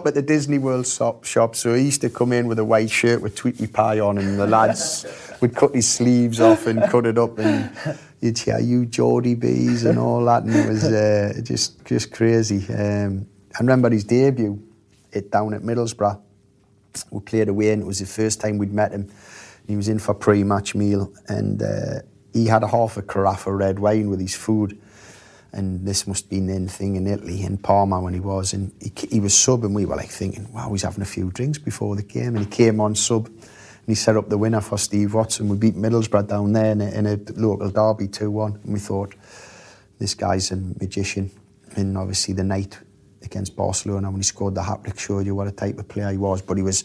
at the Disney World shop, so he used to come in with a white shirt with Tweety Pie on, and the lads would cut his sleeves off and cut it up, and you'd hear you Geordie Bees and all that, and it was just crazy. I remember his debut down at Middlesbrough. We played away, and it was the first time we'd met him. He was in for a pre-match meal, and he had half a carafe of red wine with his food. And this must be the thing in Italy, in Parma when he was. And he was sub, and we were thinking, wow, he's having a few drinks before the game. And he came on sub, and he set up the winner for Steve Watson. We beat Middlesbrough down there in a local derby 2-1. And we thought, this guy's a magician. And obviously the night against Barcelona when he scored the hat-trick showed you what a type of player he was. But he was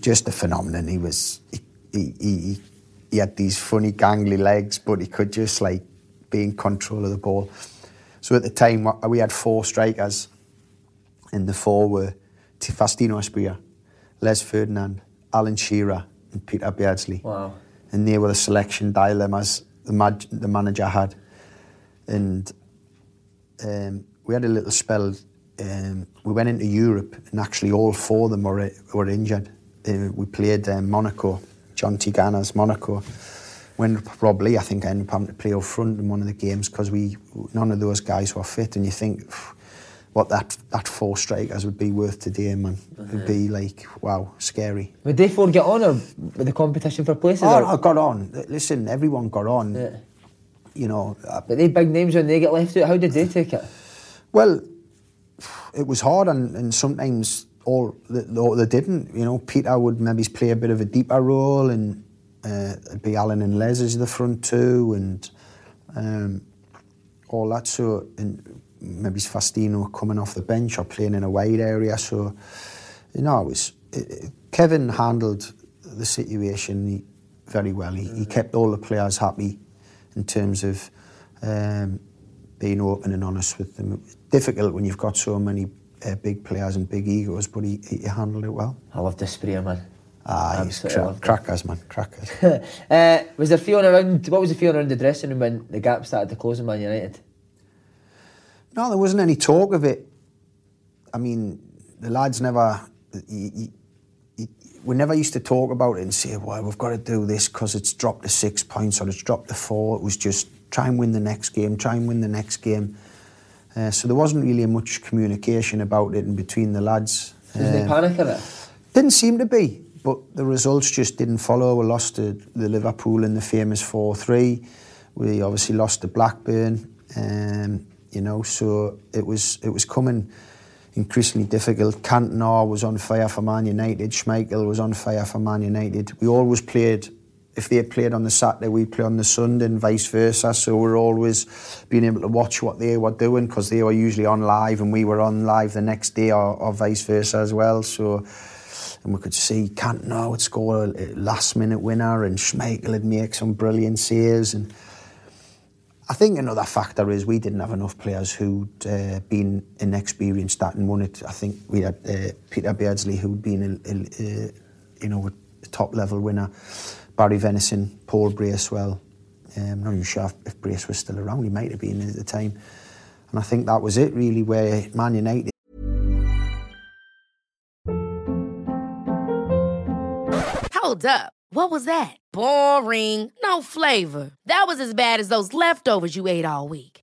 just a phenomenon. He had these funny gangly legs, but he could just be in control of the ball. So at the time, we had 4 strikers, and the 4 were Faustino Asprilla, Les Ferdinand, Alan Shearer, and Peter Beardsley. Wow! And they were the selection dilemmas the manager had. And we had a little spell. We went into Europe, and actually all 4 of them were injured. We played Monaco. John Tigana's Monaco, when probably I think I ended up having to play out front in one of the games because none of those guys were fit, and you think what that 4 strikers would be worth today, man. Mm-hmm. It'd be wow, scary. Would they 4 get on, or with the competition for places? I got on. Listen, everyone got on. Yeah. But they big names when they get left out. How did they take it? Well, it was hard, and sometimes. Or they didn't. Peter would maybe play a bit of a deeper role, and it'd be Alan and Les as the front 2, and all that. So, and maybe Faustino coming off the bench or playing in a wide area. So, Kevin handled the situation very well. He kept all the players happy in terms of being open and honest with them. It's difficult when you've got so many big players and big egos, but he handled it well. I love the Sprayer, man. He's crackers, man, crackers. What was the feeling around the dressing room when the gap started to close in Man United? No, there wasn't any talk of it. I mean, the lads we never used to talk about it and say, well, we've got to do this because it's dropped to 6 points or it's dropped to 4. It was just try and win the next game. So there wasn't really much communication about it in between the lads. Did they panic at it? Didn't seem to be, but the results just didn't follow. We lost to the Liverpool in the famous 4-3. We obviously lost to Blackburn. So it was coming increasingly difficult. Cantona was on fire for Man United. Schmeichel was on fire for Man United. We always played. If they played on the Saturday, we play on the Sunday, and vice versa. So we're always being able to watch what they were doing because they were usually on live, and we were on live the next day, or vice versa as well. So, and we could see Cantona would score a last-minute winner, and Schmeichel would make some brilliant saves. And I think another factor is we didn't have enough players who'd been inexperienced at and won it. I think we had Peter Beardsley, who'd been a top-level winner. Barry Venison, Paul Bracewell. I'm not even sure if Brace was still around. He might have been at the time. And I think that was it, really, where Man United... Hold up. What was that? Boring. No flavor. That was as bad as those leftovers you ate all week.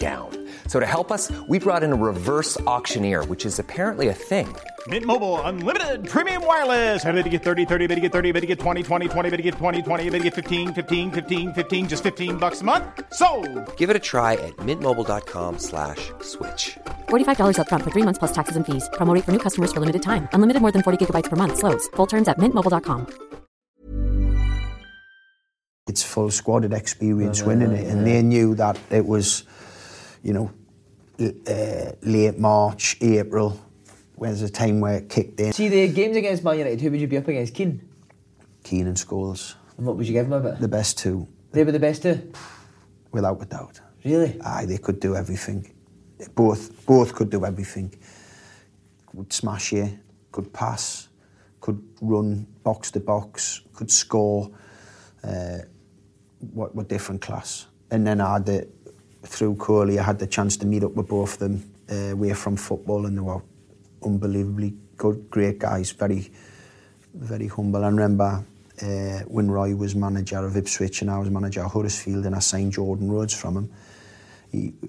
down. So to help us, we brought in a reverse auctioneer, which is apparently a thing. Mint Mobile Unlimited Premium Wireless. How to get 30, 30, how to get 30, how to get 20, 20, 20, how to get 20, 20, how to get 15, 15, 15, 15, just $15 a month? Sold! Give it a try at mintmobile.com/switch. $45 up front for 3 months plus taxes and fees. Promo rate for new customers for limited time. Unlimited more than 40 gigabytes per month. Slows full terms at mintmobile.com. It's full squadded experience winning it. And they knew that it was, you know, late March, April, where's the time where it kicked in. See, the games against Man United, who would you be up against? Keane? Keane and Scholes. And what would you give them about? The best two. They were the best two? Without a doubt. Really? Aye, they could do everything. Both could do everything. Would smash you, could pass, could run box to box, could score. What different class. And then I had through Corley, I had the chance to meet up with both of them away from football, and they were unbelievably good, great guys, very, very humble. I remember when Roy was manager of Ipswich and I was manager of Huddersfield, and I signed Jordan Rhodes from him.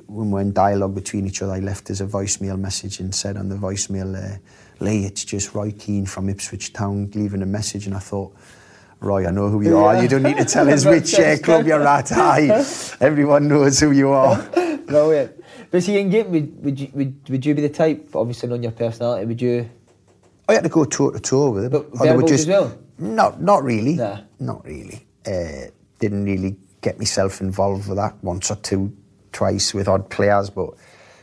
When we were in dialogue between each other, I left us a voicemail message and said on the voicemail, Lee, it's just Roy Keane from Ipswich Town leaving a message. And I thought, Roy, I know who you are. You don't need to tell us which club you're at. Aye. Everyone knows who you are. Brilliant. But see, in game, would you be the type, obviously knowing your personality, would you... I had to go toe-to-toe with him. But verbals as well? Not really. Nah. Not really. Didn't really get myself involved with that once or twice with odd players, but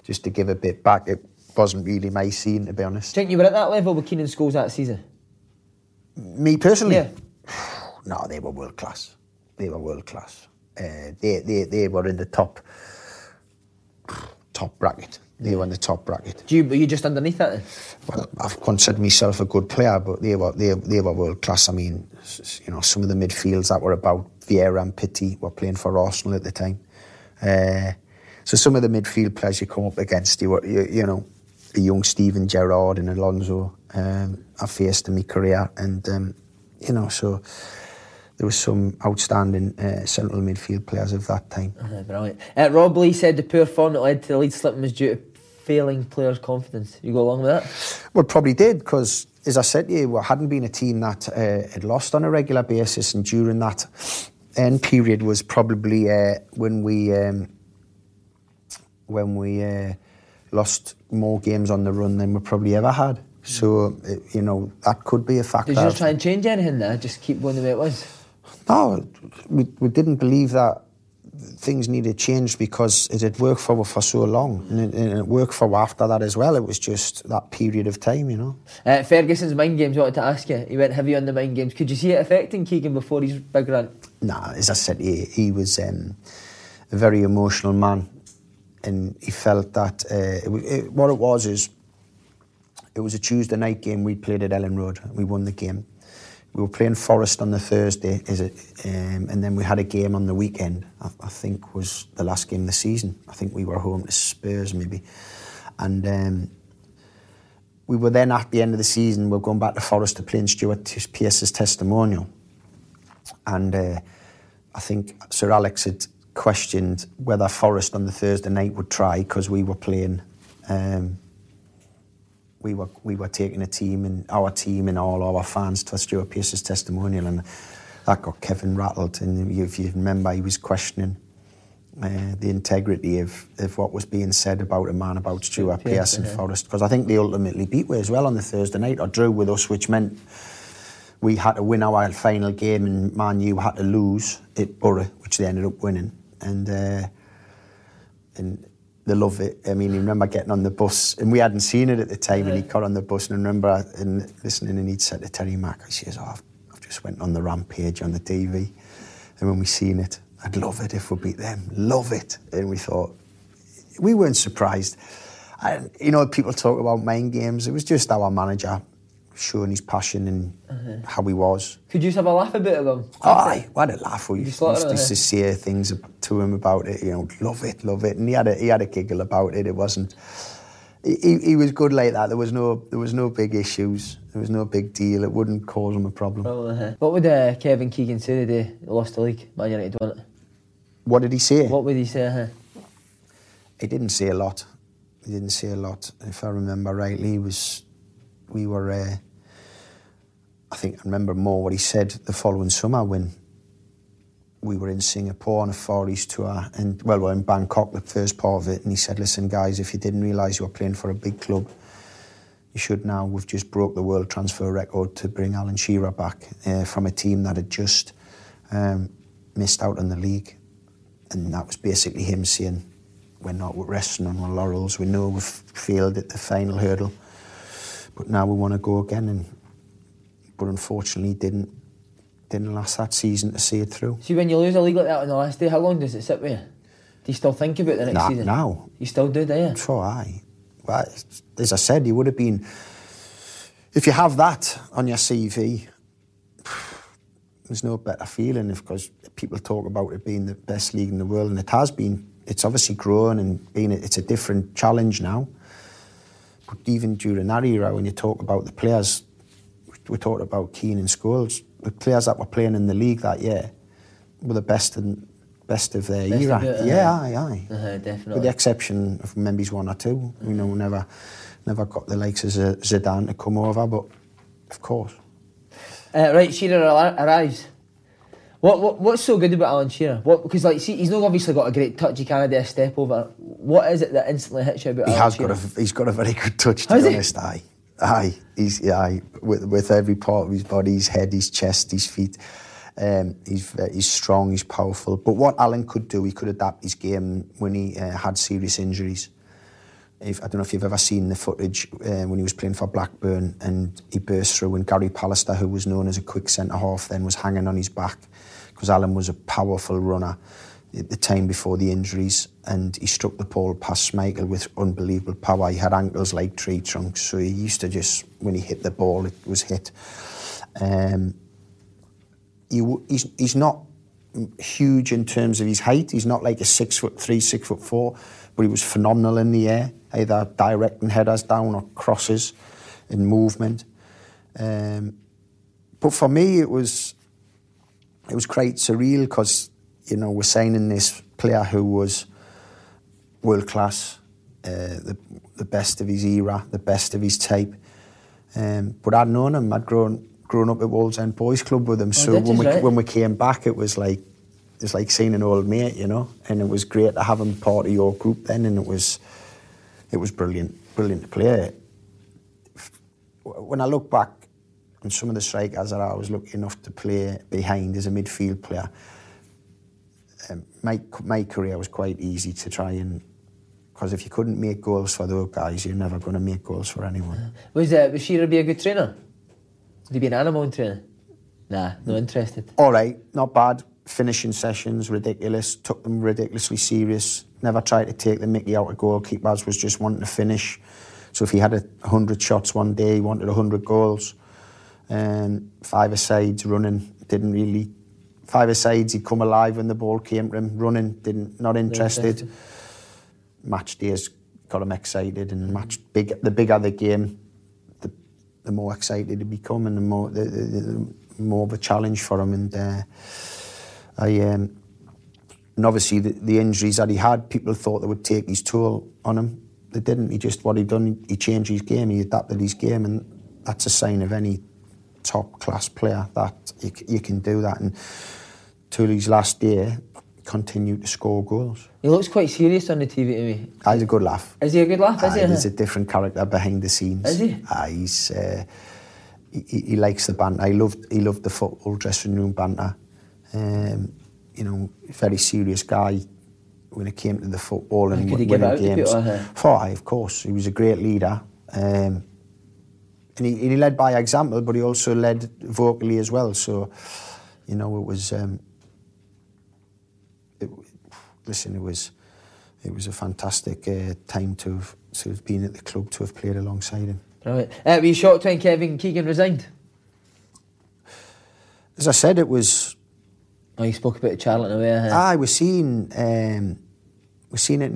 just to give a bit back, it wasn't really my scene, to be honest. Do you think you were at that level with Keane and Scholes that season? Me personally? Yeah. No, they were world class. They were world class. They were in the top bracket. They were in the top bracket. Were you just underneath that then? Well, I've considered myself a good player, but they were world class. I mean, you know, some of the midfields that were about, Vieira and Pitti were playing for Arsenal at the time. So some of the midfield players you come up against, you know, a young Steven Gerrard and Alonso I faced in my career, and. You know, so there was some outstanding central midfield players of that time. Brilliant. Rob Lee said the poor form that led to the lead slipping was due to failing players' confidence. You go along with that? Well, probably did, because, as I said to you, we hadn't been a team that had lost on a regular basis, and during that end period was probably when we lost more games on the run than we probably ever had. So, you know, that could be a factor. Did you try and change anything there? Just keep going the way it was? No, we didn't believe that things needed change because it had worked for us for so long. And it worked for us after that as well. It was just that period of time, you know. Ferguson's mind games, I wanted to ask you. He went heavy on the mind games. Could you see it affecting Keegan before his big run? Nah, as I said, he was a very emotional man. And he felt that... what it was is... It was a Tuesday night game we played at Ellen Road. We won the game. We were playing Forest on the Thursday, and then we had a game on the weekend. I think was the last game of the season. I think we were home to Spurs maybe. And we were then at the end of the season, we were going back to Forest to play in Stuart Pearce's testimonial. And I think Sir Alex had questioned whether Forest on the Thursday night would try because we were playing... we were taking our team and all our fans to Stuart Pearce's testimonial, and that got Kevin rattled. And if you remember, he was questioning the integrity of what was being said about a man about Stuart Pearce and Forrest, because I think they ultimately beat us as well on the Thursday night, or drew with us, which meant we had to win our final game, and Man U had to lose at Borough, which they ended up winning. And they love it. I mean, I remember getting on the bus, and we hadn't seen it at the time, and he got on the bus, and I remember listening, and he'd said to Terry Mack, he says, I've just went on the rampage on the TV, and when we seen it, I'd love it if we beat them, love it. And we thought, we weren't surprised. And, you know, people talk about mind games, it was just our manager showing his passion and how he was. Could you just have a laugh a bit of them? Aye, we had a laugh. We used to say things to him about it, you know, love it, and he had a giggle about it. It wasn't. He was good like that. There was no big issues. There was no big deal. It wouldn't cause him a problem. What would Kevin Keegan say the day he lost the league? Man United won it. What did he say? What would he say? He didn't say a lot. If I remember rightly, we were. I think I remember more what he said the following summer when we were in Singapore on a Far East tour, and well, we're in Bangkok, the first part of it, and he said, listen guys, if you didn't realise you were playing for a big club, you should now. We've just broke the world transfer record to bring Alan Shearer back from a team that had just missed out on the league. And that was basically him saying, we're not resting on our laurels, we know we've failed at the final hurdle, but now we want to go again. And but unfortunately didn't last that season to see it through. See, when you lose a league like that on the last day, how long does it sit with you? Do you still think about the next season? No. You still do, you? Sure, aye. Well, as I said, you would have been... If you have that on your CV, there's no better feeling, because people talk about it being the best league in the world, and it has been. It's obviously grown, and it's a different challenge now. But even during that era, when you talk about the players... We talked about Keane and Scholes. The players that were playing in the league that year were the best of their best era. Definitely. With the exception of maybe one or two. You know, never got the likes of Zidane to come over, but of course. Right, Shearer arrives. What's so good about Alan Shearer? Because he's not obviously got a great touch. He can't do a step over. What is it that instantly hits you about Alan Shearer? He's got a very good touch, to be honest. Aye, with every part of his body, his head, his chest, his feet. He's strong, he's powerful. But what Alan could do, he could adapt his game when he had serious injuries. I don't know if you've ever seen the footage when he was playing for Blackburn and he burst through, and Gary Pallister, who was known as a quick centre-half then, was hanging on his back because Alan was a powerful runner at the time before the injuries, and he struck the ball past Schmeichel with unbelievable power. He had ankles like tree trunks, so he used to just, when he hit the ball, it was hit. He's not huge in terms of his height. He's not like a 6'3", 6'4", but he was phenomenal in the air, either directing headers down or crosses in movement. But for me, it was quite surreal, because you know, we're signing this player who was world-class, the best of his era, the best of his type. But I'd known him. I'd grown up at Wall's End Boys Club with him. So when we came back, it was like seeing an old mate, you know. And it was great to have him part of your group then. And it was brilliant to play. When I look back on some of the strikers that I was lucky enough to play behind as a midfield player, my career was quite easy to try and... Because if you couldn't make goals for those guys, you're never going to make goals for anyone. Was Shearer be a good trainer? Would he be an animal trainer? Nah, not interested. All right, not bad. Finishing sessions, ridiculous. Took them ridiculously serious. Never tried to take the mickey out of goalkeepers, was just wanting to finish. So if he had 100 shots one day, he wanted 100 goals. Five-a-sides running, didn't really... Five-a-sides, he'd come alive when the ball came to him, running, not interested. Match days got him excited, and the bigger the game, the more excited he'd become, and the more of a challenge for him. And and obviously the injuries that he had, people thought they would take his toll on him. they didn't. He just, what he done, he changed his game, he adapted his game, and that's a sign of any top-class player that you can do that. And Tully's last year continued to score goals. He looks quite serious on the TV to me. He's a good laugh. Is he a good laugh? Is he? He's a different character behind the scenes. Is he? He's... He likes the banter. He loved the football dressing room banter. You know, very serious guy when it came to the football and winning games. Of course, he was a great leader, and he led by example, but he also led vocally as well. So, you know, it was. It was a fantastic time to have been at the club, to have played alongside him. Right. Were you shocked when Kevin Keegan resigned? As I said, it was... Oh, you spoke about Charlotte away. We're seeing it in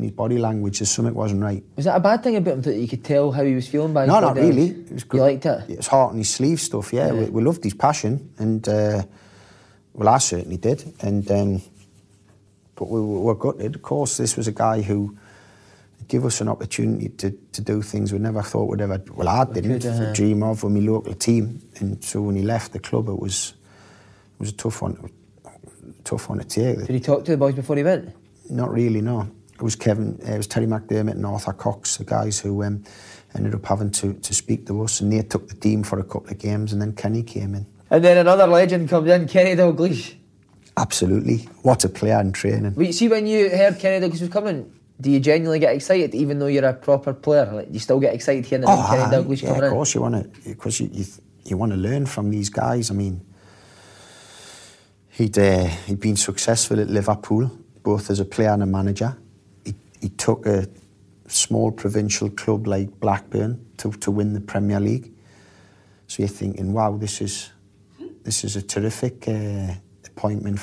his body language. There's something wasn't right. Was that a bad thing about him, that you could tell how he was feeling by his body? No, not really. It was good. You liked it? It was heart on his sleeve stuff, yeah. We loved his passion, and I certainly did. And but we were gutted. Of course, this was a guy who... give us an opportunity to do things we never thought we'd ever... Well, I didn't dream of with my local team. And so when he left the club, it was a tough one to take. Did he talk to the boys before he went? Not really, no. It was Terry McDermott and Arthur Cox, the guys who ended up having to speak to us, and they took the team for a couple of games, and then Kenny came in. And then another legend comes in, Kenny Dalglish. Absolutely. What a player in training. Well, you see, when you heard Kenny Dalglish was coming... Do you genuinely get excited, even though you're a proper player? Like, you still get excited hearing that Kenny Dalglish coming in? Yeah, of course you want to, because you want to learn from these guys. I mean, he'd been successful at Liverpool, both as a player and a manager. He took a small provincial club like Blackburn to win the Premier League. So you're thinking, wow, this is a terrific appointment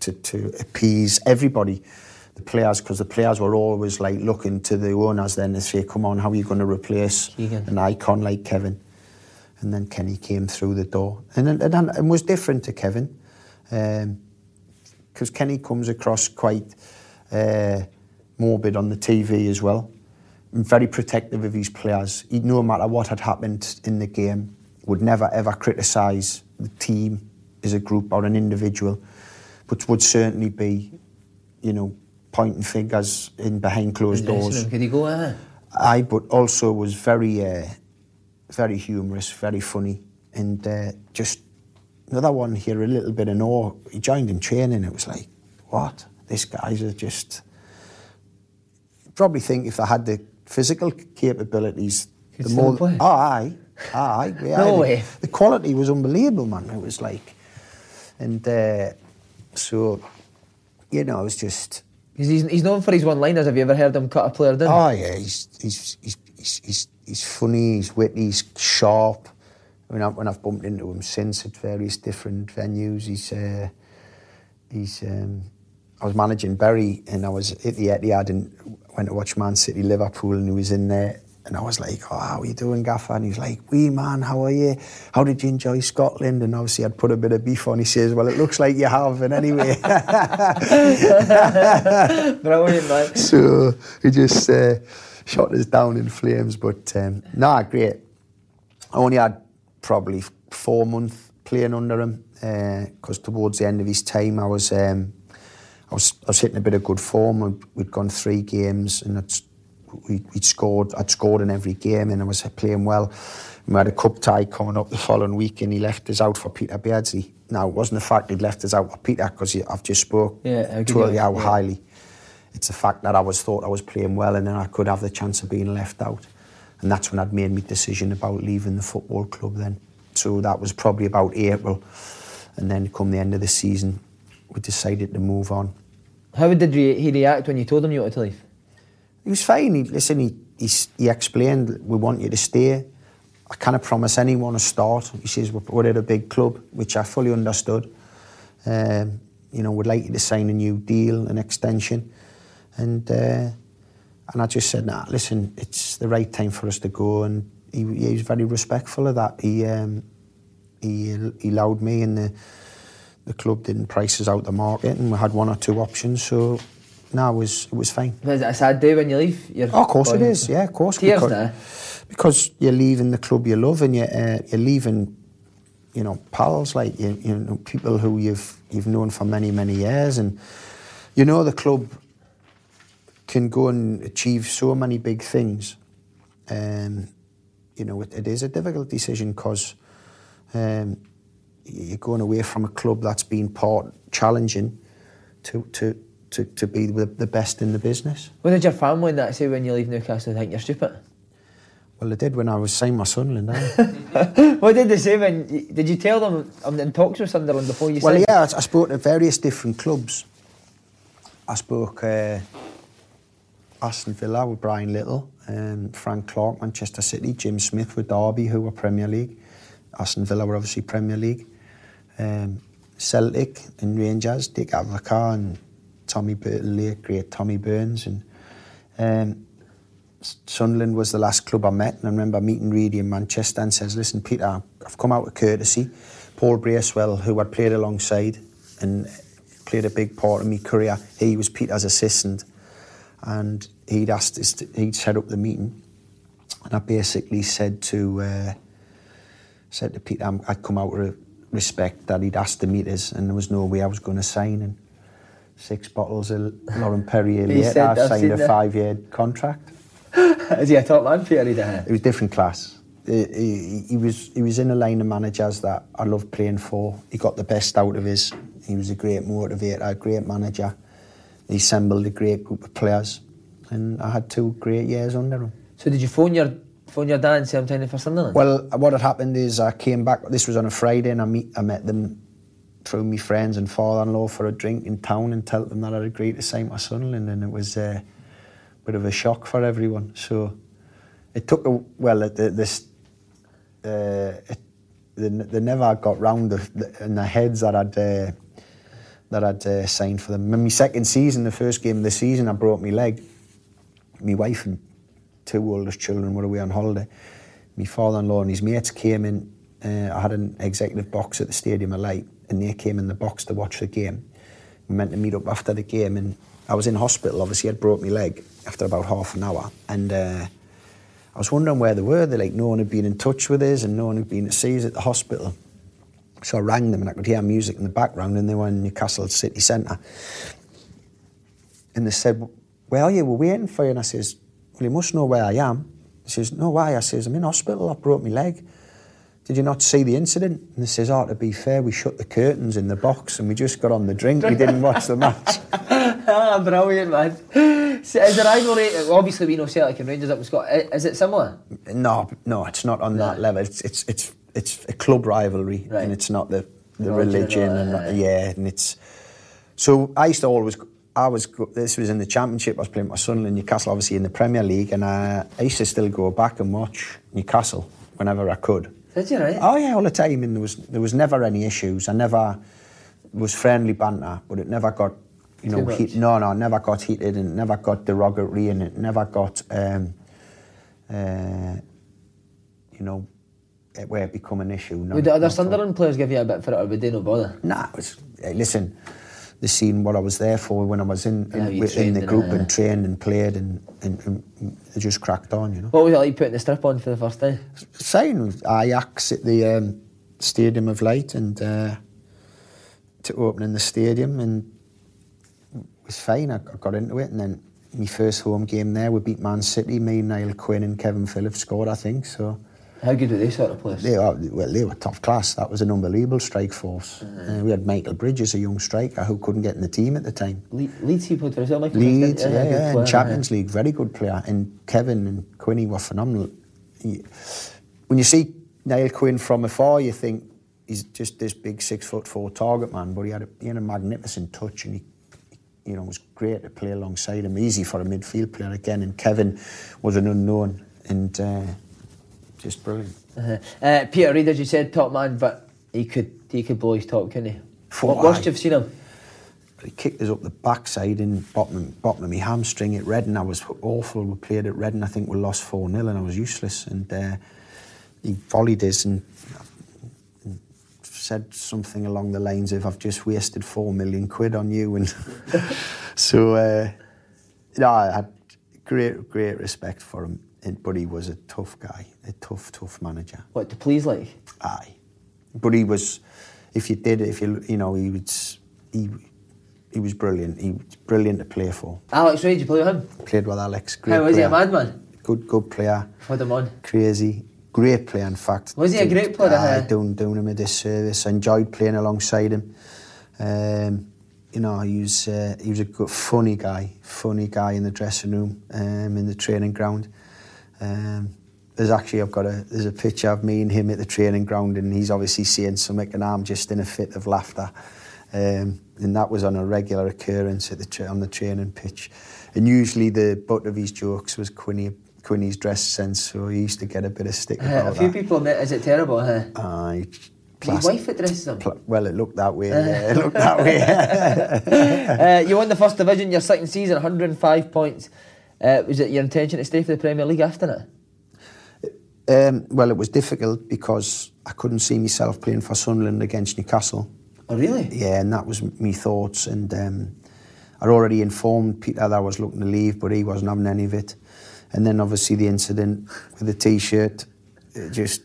to appease everybody. The players, because the players were always like looking to the owners then to say, come on, how are you going to replace Keegan, an icon like Kevin? And then Kenny came through the door and was different to Kevin, because Kenny comes across quite morbid on the TV as well, and very protective of his players. He, no matter what had happened in the game, would never ever criticise the team as a group or an individual, but would certainly be, you know, pointing fingers in behind closed doors. Could he go at it? Aye, but also was very, very humorous, very funny, and just another one here, a little bit of awe. He joined in training. It was like, what? These guys are just... Probably think if they had the physical capabilities, could the more... Play? Oh, aye. No way. The quality was unbelievable, man. It was like, and so. You know, it was just... He's known for his one-liners. Have you ever heard him cut a player down? Oh, yeah. He's funny, he's witty, he's sharp. When I've bumped into him since at various different venues, I was managing Bury, and I was at the Etihad and went to watch Man City Liverpool, and he was in there, and I was like, oh, how are you doing, Gaffer? And he was like, wee man, how are you? How did you enjoy Scotland? And obviously I'd put a bit of beef on. He says, well, it looks like you have, and anyway. Brilliant, mate. So he just shot us down in flames. But, great. I only had probably 4 months playing under him, because towards the end of his time, I was hitting a bit of good form. We'd gone 3 games, and I'd scored in every game, and I was playing well. We had a cup tie coming up the following week, and he left us out for Peter Beardsley. Now, it wasn't the fact he'd left us out for Peter, because I've just spoke totally how highly. It's the fact that I was thought I was playing well, and then I could have the chance of being left out. And that's when I'd made my decision about leaving the football club then. So that was probably about April. And then come the end of the season, we decided to move on. How did he react when you told him you wanted to leave? He was fine. He explained, we want you to stay. I can't promise anyone a start. He says, we're at a big club, which I fully understood. You know, we'd like you to sign a new deal, an extension. And I just said, it's the right time for us to go. And he was very respectful of that. He allowed me, and the club didn't price us out the market, and we had 1 or 2 options. So no, it was fine. Is it a sad day when you leave? Oh, of course it is, yeah, of course. Tears now? Because you're leaving the club you love, and you're leaving, you know, pals, like, you know, people who you've known for many, many years, and you know the club can go and achieve so many big things. You know, it is a difficult decision because you're going away from a club that's been challenging to be the best in the business. What did your family and that say when you leave Newcastle? They think you're stupid? Well, they did when I was signing my Sunderland. What did they say when? Did you tell them I'm in talks with Sunderland before you? Well, yeah, I spoke to various different clubs. I spoke Aston Villa with Brian Little, Frank Clark, Manchester City, Jim Smith with Derby, who were Premier League. Aston Villa were obviously Premier League. Celtic and Rangers, Dick Advocaat and Tommy Burton, late great Tommy Burns, and Sunderland was the last club I met, and I remember meeting Reedy in Manchester and says, listen Peter, I've come out of courtesy. Paul Bracewell, who I'd played alongside and played a big part of my career, he was Peter's assistant, and he'd set up the meeting, and I basically said to Peter I'd come out of respect that he'd asked to meet us, and there was no way I was going to sign, and 6 bottles of Laurent Perrier later I've signed a 5-year contract. Is he a top man, Peter? It was different class. He was in a line of managers that I loved playing for. He got the best out of his. He was a great motivator, a great manager. He assembled a great group of players, and I had 2 great years under him. So did you phone your dad and say I'm training for Sunderland? Well, what had happened is I came back. This was on a Friday, and I met them through my friends and father-in-law for a drink in town, and told them that I'd agreed to sign my Sunderland, and it was a bit of a shock for everyone. So it took they never got round in their heads that I'd signed for them. In my second season, the first game of the season, I broke my leg. My wife and 2 oldest children were away on holiday. My father-in-law and his mates came in. I had an executive box at the Stadium of Light, and they came in the box to watch the game. We meant to meet up after the game, and I was in hospital, obviously. I'd broke my leg after about half an hour, and I was wondering where they were. They're like, no one had been in touch with us, and no one had been to see us at the hospital. So I rang them, and I could hear music in the background, and they were in Newcastle city centre. And they said, where are you? We're waiting for you. And I says, well, you must know where I am. He says, no, why? I says, I'm in hospital, I broke my leg. Did you not see the incident? And they says, oh, to be fair, we shut the curtains in the box and we just got on the drink. We didn't watch the match. Ah, brilliant, man. So is the rivalry, obviously we know Celtic and Rangers up in Scotland, is it similar? No, it's not on that level. It's a club rivalry, right. And it's not the religion, and right. And it's... So I used to always... this was in the Championship, I was playing with my son in Newcastle, obviously in the Premier League, and I used to still go back and watch Newcastle whenever I could. Did you, right? Oh yeah, all the time, and there was never any issues. I never... It was friendly banter, but it never got, you know, heated. No, it never got heated, and it never got derogatory, and it never got, you know, where it become an issue. Would the other Sunderland players give you a bit for it, or would they not bother? Nah, listen, they seen what I was there for when I was in the group and trained and played, and they just cracked on, you know. What was it like putting the strip on for the first time? Signing Ajax at the Stadium of Light, and to opening the stadium, and it was fine. I got into it, and then my first home game there, we beat Man City. Me, Niall Quinn and Kevin Phillips scored, I think, so... How good were they sort of players? They were top class. That was an unbelievable strike force. We had Michael Bridges, a young striker who couldn't get in the team at the time. Leeds he played for, is that Michael Bridges? Leeds, yeah, in Champions League, very good player. And Kevin and Quinny were phenomenal. When you see Niall Quinn from afar, you think he's just this big 6'4" target man, but he had a magnificent touch, and he was great to play alongside him. Easy for a midfield player again, and Kevin was an unknown, and... just brilliant. Peter Reid, as you said, top man, but he could blow his top, couldn't he? What worst you've seen him? He kicked us up the backside in bottom of my hamstring at Reading. I was awful. We played at Reading. I think we lost 4-0, and I was useless. And he volleyed us and said something along the lines of, "I've just wasted £4 million on you." And so No, I had great respect for him, but he was a tough guy, a tough manager. What, to please like? Aye, but he was. He was brilliant. He was brilliant to play for. Alex Ray, did you play with him? Played with Alex. Great player. How was he, a madman? Good player. Put him on. Crazy. Great player, in fact. Was he a great player? Doing him a disservice. I enjoyed playing alongside him. He was a good, funny guy in the dressing room, in the training ground. There's a picture of me and him at the training ground, and he's obviously saying something, and I'm just in a fit of laughter. And that was on a regular occurrence at on the training pitch. And usually the butt of his jokes was Quinny's dress sense, so he used to get a bit of stick about that. A few people met, is it terrible, huh? His wife had dressed him? Well, it looked that way, yeah, it looked that way. You won the first division, your second season, 105 points. Was it your intention to stay for the Premier League after that? Well, it was difficult because I couldn't see myself playing for Sunderland against Newcastle. Oh, really? Yeah, and that was me thoughts, and I'd already informed Peter that I was looking to leave, but he wasn't having any of it. And then obviously the incident with the T-shirt, it just,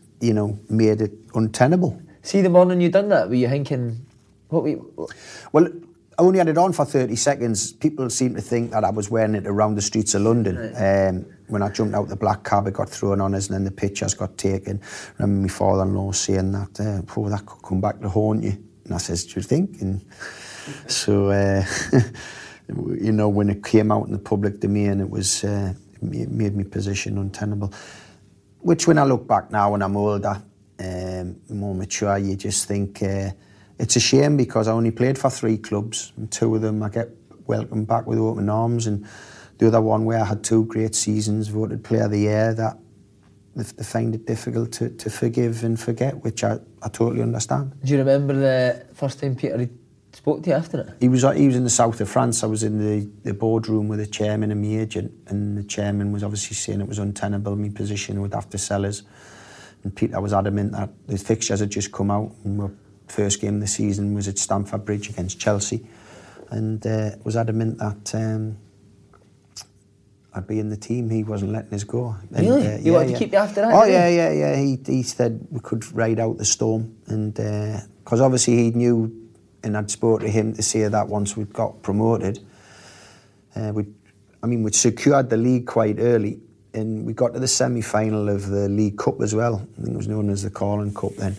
made it untenable. See, the morning you done that, were you thinking, Well, I only had it on for 30 seconds. People seemed to think that I was wearing it around the streets of London. Right. When I jumped out the black cab, it got thrown on us, and then the pictures got taken. I remember my father-in-law saying that, that could come back to haunt you. And I says, do you think? And so, when it came out in the public domain, it was... It made my position untenable, which when I look back now when I'm older, more mature, you just think it's a shame because I only played for three clubs, and two of them I get welcomed back with open arms, and the other one where I had two great seasons, voted player of the year, that they find it difficult to forgive and forget, which I totally understand. Do you remember the first time Peter spoke to you after it? He was in the south of France. I was in the boardroom with the chairman and my agent, and the chairman was obviously saying it was untenable, my position would have to sell us. And Peter was adamant that the fixtures had just come out, and our first game of the season was at Stamford Bridge against Chelsea, and was adamant that I'd be in the team. He wasn't letting us go. And, really? You wanted to keep you after that? Oh, yeah. He said we could ride out the storm, and because obviously he knew. And I'd spoke to him to say that once we'd got promoted, we'd secured the league quite early, and we got to the semi-final of the League Cup as well. I think it was known as the Carling Cup then.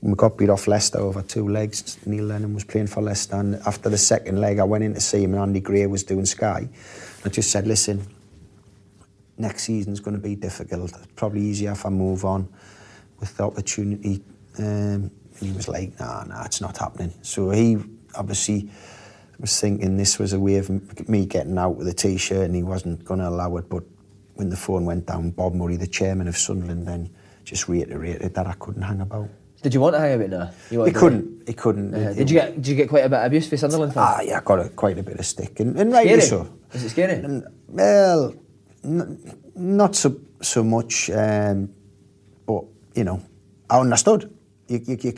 And we got beat off Leicester over two legs. Neil Lennon was playing for Leicester, and after the second leg, I went in to see him, and Andy Gray was doing Sky. I just said, listen, next season's going to be difficult. It's probably easier if I move on with the opportunity. He was like, nah, it's not happening. So he obviously was thinking this was a way of me getting out with a T-shirt, and he wasn't going to allow it. But when the phone went down, Bob Murray, the chairman of Sunderland, then just reiterated that I couldn't hang about. Did you want to hang about now? He couldn't. Did you get quite a bit of abuse for Sunderland fans? Yeah, I got quite a bit of stick. And rightly so. Is it scary? Well, not so much, but, I understood. You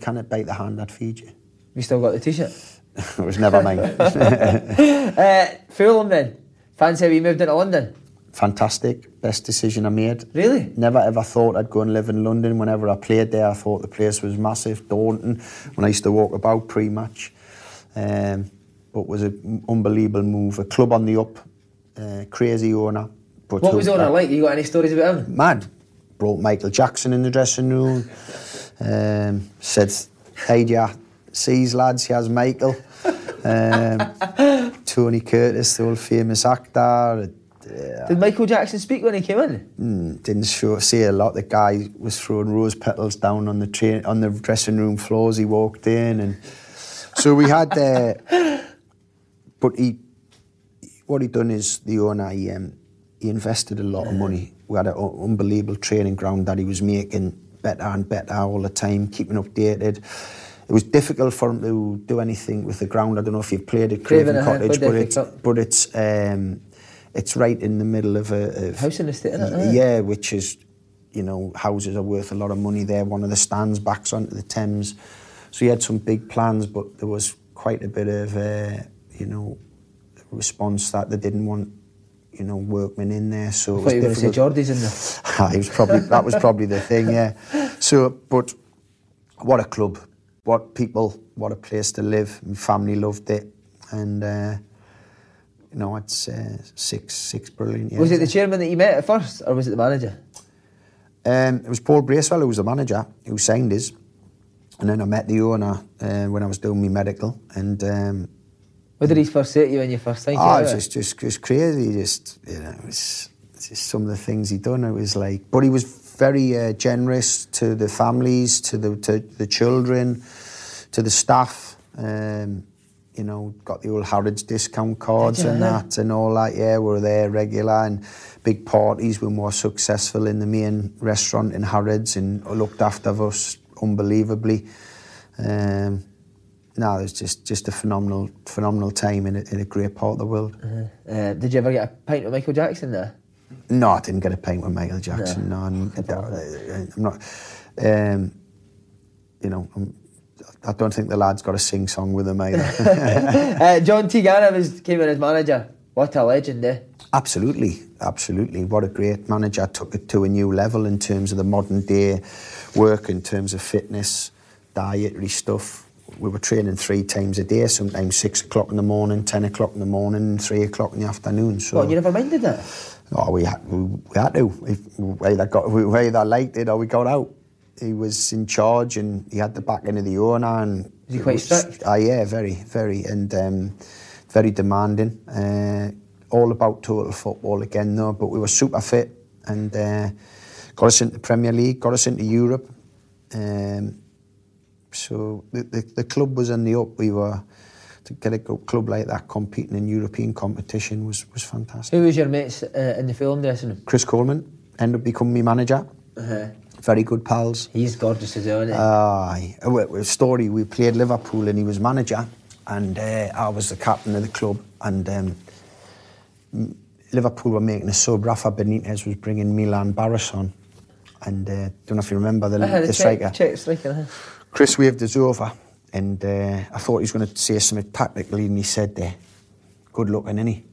can't bite the hand that feeds you. You still got the T-shirt? It was never mine. Fulham then. Fancy how you moved into London? Fantastic. Best decision I made. Really? Never ever thought I'd go and live in London. Whenever I played there, I thought the place was massive, daunting. When I used to walk about pre-match. But was an unbelievable move. A club on the up. Crazy owner. But what was the owner like? You got any stories about him? Mad. Brought Michael Jackson in the dressing room. Said, hey, yeah, sees lads, here's Michael. Tony Curtis, the old famous actor. Did Michael Jackson speak when he came in? Didn't say a lot. The guy was throwing rose petals down on the on the dressing room floors. He walked in, and so we had. But what he done is the owner. He invested a lot of money. We had an unbelievable training ground that he was making better and better all the time, keeping updated. It was difficult for him to do anything with the ground. I don't know if you've played at Craven Cottage, but it's right in the middle of a house in the estate, isn't it? Yeah, which is, houses are worth a lot of money there. One of the stands backs onto the Thames. So he had some big plans, but there was quite a bit of, response that they didn't want, you know, workmen in there. So I thought you were going to say Geordie's in there. It was probably, that was probably the thing, yeah. So, but what a club, what people, what a place to live. My family loved it, and you know, it's six brilliant years. Was it the chairman that you met at first, or was it the manager? It was Paul Bracewell who was the manager, who signed us, and then I met the owner when I was doing my medical. And what did he first say to you when you first signed? Oh, it was just crazy. Just, you know, it was just some of the things he'd done. It was like, but he was very generous to the families, to the children, to the staff. You know, got the old Harrods discount cards and that and all that. Yeah, we were there regular, and big parties. We were more successful in the main restaurant in Harrods, and looked after us unbelievably. No, it was just a phenomenal time in a great part of the world. Did you ever get a pint with Michael Jackson there? No, I didn't get a pint with Michael Jackson. No, I'm not. You know, I don't think the lad's got a sing song with him either. John Tigana came in as manager. What a legend, eh? Absolutely. What a great manager. Took it to a new level in terms of the modern day work, in terms of fitness, dietary stuff. We were training 3 times a day, sometimes 6 o'clock in the morning, 10 o'clock in the morning, 3 o'clock in the afternoon. So, well, you never minded that? Oh, we had to. We either liked it or we got out. He was in charge, and he had the back end of the owner. And was he quite strict? Yeah, very, very, and very demanding. All about total football again, though. But we were super fit, and got us into the Premier League, got us into Europe. So the club was in the up. We were, to get a club like that competing in European competition was fantastic. Who was your mates in the film dressing room? Chris Coleman ended up becoming my manager. Very good pals. He's gorgeous as well, isn't he? Story, we played Liverpool and he was manager, and I was the captain of the club, and Liverpool were making a sub. Rafa Benitez was bringing Milan Baris on, and don't know if you remember the striker. Chris waved us over, and I thought he was going to say something tactically, and he said, good looking, innit?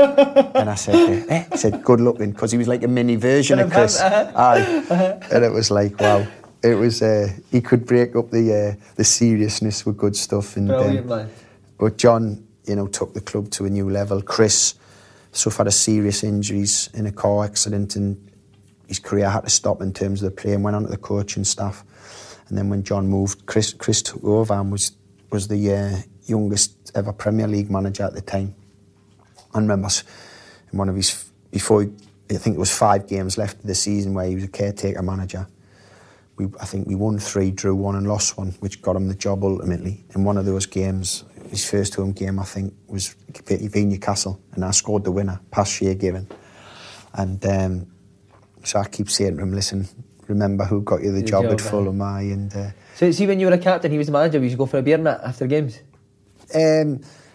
And I said, He said, good looking, because he was like a mini version of Chris. And it was like, wow. It was, he could break up the seriousness with good stuff. And, but John, you know, took the club to a new level. Chris suffered a serious injuries in a car accident, and his career had to stop in terms of the play, and went on to the coaching staff. And then when John moved, Chris took over and was the youngest ever Premier League manager at the time. I remember in one of his, I think it was 5 games left of the season where he was a caretaker manager. I think we won 3, drew 1 and lost 1, which got him the job ultimately. In one of those games, his first home game, I think, was Newcastle, and I scored the winner, past Shea Given. And so I keep saying to him, listen, remember who got you the job at Fulham, and... So, see, when you were a captain, he was the manager, would you go for a beer in that after games? Or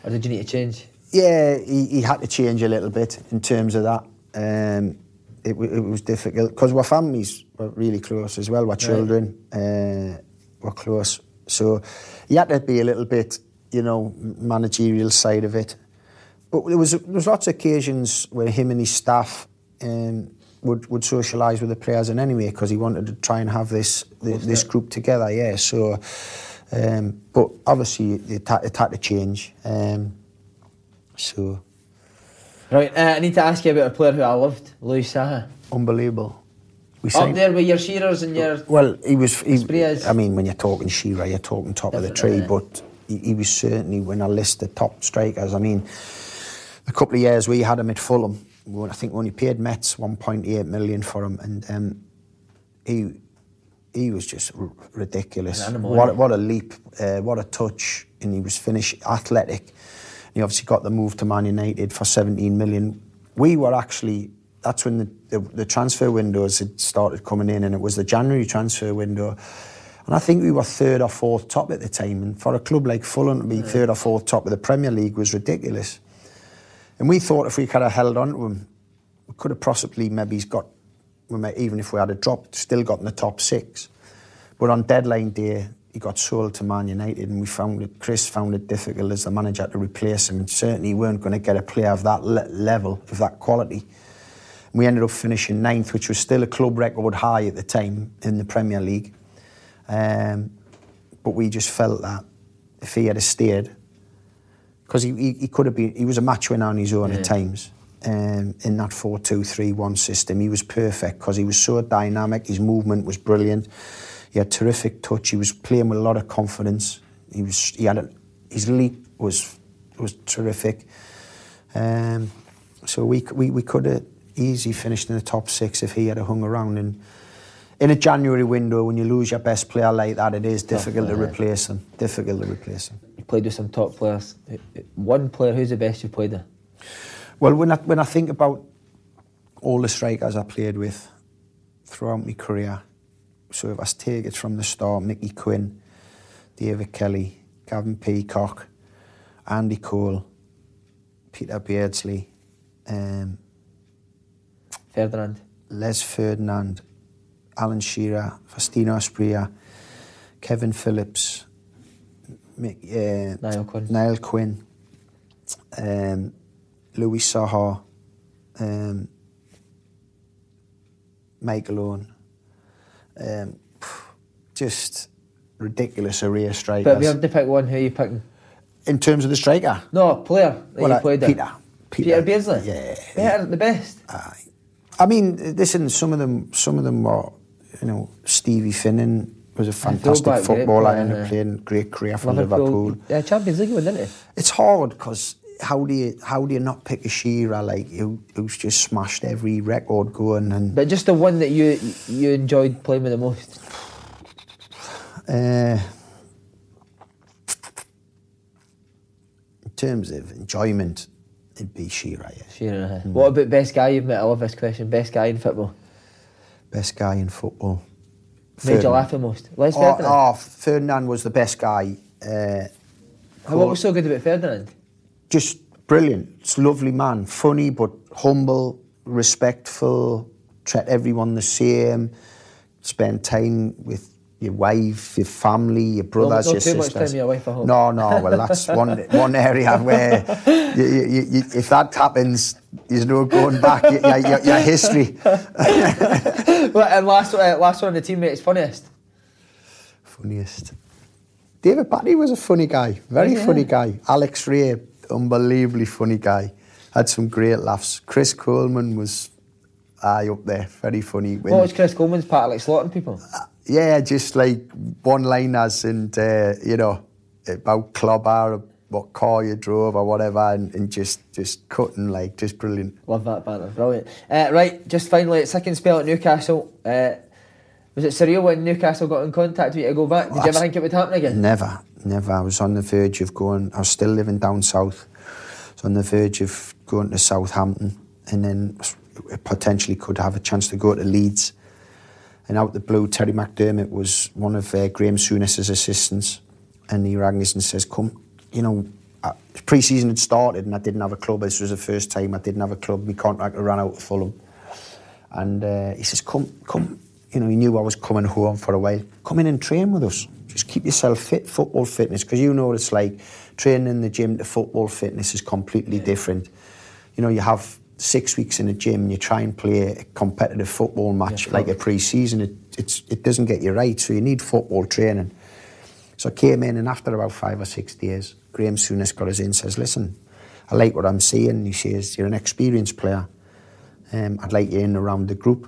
did you need to change? Yeah, he had to change a little bit in terms of that. It was difficult because our families were really close as well. Our children were close, so he had to be a little bit, you know, managerial side of it. But there was lots of occasions where him and his staff would socialise with the players in any way, because he wanted to try and have this group together. Yeah, so but obviously it had to change. So, right, I need to ask you about a player who I loved, Louis Saha. Unbelievable. Up there with your Shearers and your... Well, I mean, when you're talking Shearer, you're talking top of the tree, but he was certainly, when I list the top strikers, I mean, a couple of years we had him at Fulham. I think we only paid Mets 1.8 million for him, and he was just ridiculous. What a leap, what a touch, and he was Finnish, athletic. He obviously got the move to Man United for 17 million. We were actually, that's when the transfer windows had started coming in, and it was the January transfer window. And I think we were 3rd or 4th top at the time. And for a club like Fulham to be 3rd or 4th top of the Premier League was ridiculous. And we thought if we kind of held on to him, we could have possibly maybe even if we had a drop, still got in the top 6. But on deadline day, he got sold to Man United, and we found it, Chris found it difficult as the manager to replace him, and certainly weren't going to get a player of that level, of that quality. And we ended up finishing 9th, which was still a club record high at the time in the Premier League. But we just felt that if he had stayed, because he could have been, he was a match winner on his own at times. In that 4-2-3-1 system, he was perfect because he was so dynamic. His movement was brilliant. He had terrific touch. He was playing with a lot of confidence. He was. He had a, his leap was terrific. So we could have easily finished in the top 6 if he had hung around. And in a January window, when you lose your best player like that, it is difficult to replace them. Difficult to replace them. You played with some top players. One player, who's the best you played with? Well, when I think about all the strikers I played with throughout my career, so if I take it from the start, Mickey Quinn, David Kelly, Gavin Peacock, Andy Cole, Peter Beardsley, Ferdinand, Les Ferdinand, Alan Shearer, Faustino Asprilla, Kevin Phillips, Niall Quinn, Louis Saha, Michael Owen, just ridiculous array of strikers. But if you had to pick one, who are you picking? In terms of the striker? No, player that you played at. Peter Beardsley? Yeah. Better, the best? I mean, listen, some of them were, you know, Stevie Finnan was a fantastic footballer and played a great career for Liverpool. Yeah, Champions League win, didn't it? It's hard because... How do you not pick a Shearer like who's just smashed every record going? And but just the one that you enjoyed playing with the most. In terms of enjoyment, it'd be Shearer. Yeah. Shearer. Mm. What about best guy you've met? I love this question. Best guy in football. Best guy in football. Made you laugh the most? Ferdinand was the best guy. What was so good about Ferdinand? Just brilliant. It's a lovely man, funny but humble, respectful, treat everyone the same, spend time with your wife, your family, your brothers, your sisters. Not too much time with your wife at home. No, well that's one area where you, if that happens, there's no going back, your history. Well, and last one, the teammates, funniest? Funniest. David Batty was a funny guy, very funny guy. Alex Ray, unbelievably funny guy. Had some great laughs. Chris Coleman was up there, very funny. What was Chris Coleman's part, like slaughtering people? Yeah, just like one-liners and, about club or what car you drove or whatever and just cutting, like, just brilliant. Love that banner, brilliant. Right, just finally, second spell at Newcastle. Was it surreal when Newcastle got in contact with you to go back? Did you ever think it would happen again? Never. I was on the verge of going. I was still living down south. I was on the verge of going to Southampton, and then potentially could have a chance to go to Leeds. And out the blue, Terry McDermott was one of Graham Souness's assistants, and he rang us and says, "Come, pre-season had started, and I didn't have a club. This was the first time I didn't have a club. My contract ran out at Fulham, and he says, "Come." He knew I was coming home for a while. Come in and train with us. Just keep yourself fit, football fitness, because you know it's like training in the gym to football fitness is completely different. You have 6 weeks in the gym and you try and play a competitive football match like a pre-season. It doesn't get you right, so you need football training. So I came in, and after about 5 or 6 days, Graham Souness got us in and says, "Listen, I like what I'm seeing." He says, "You're an experienced player. I'd like you in around the group."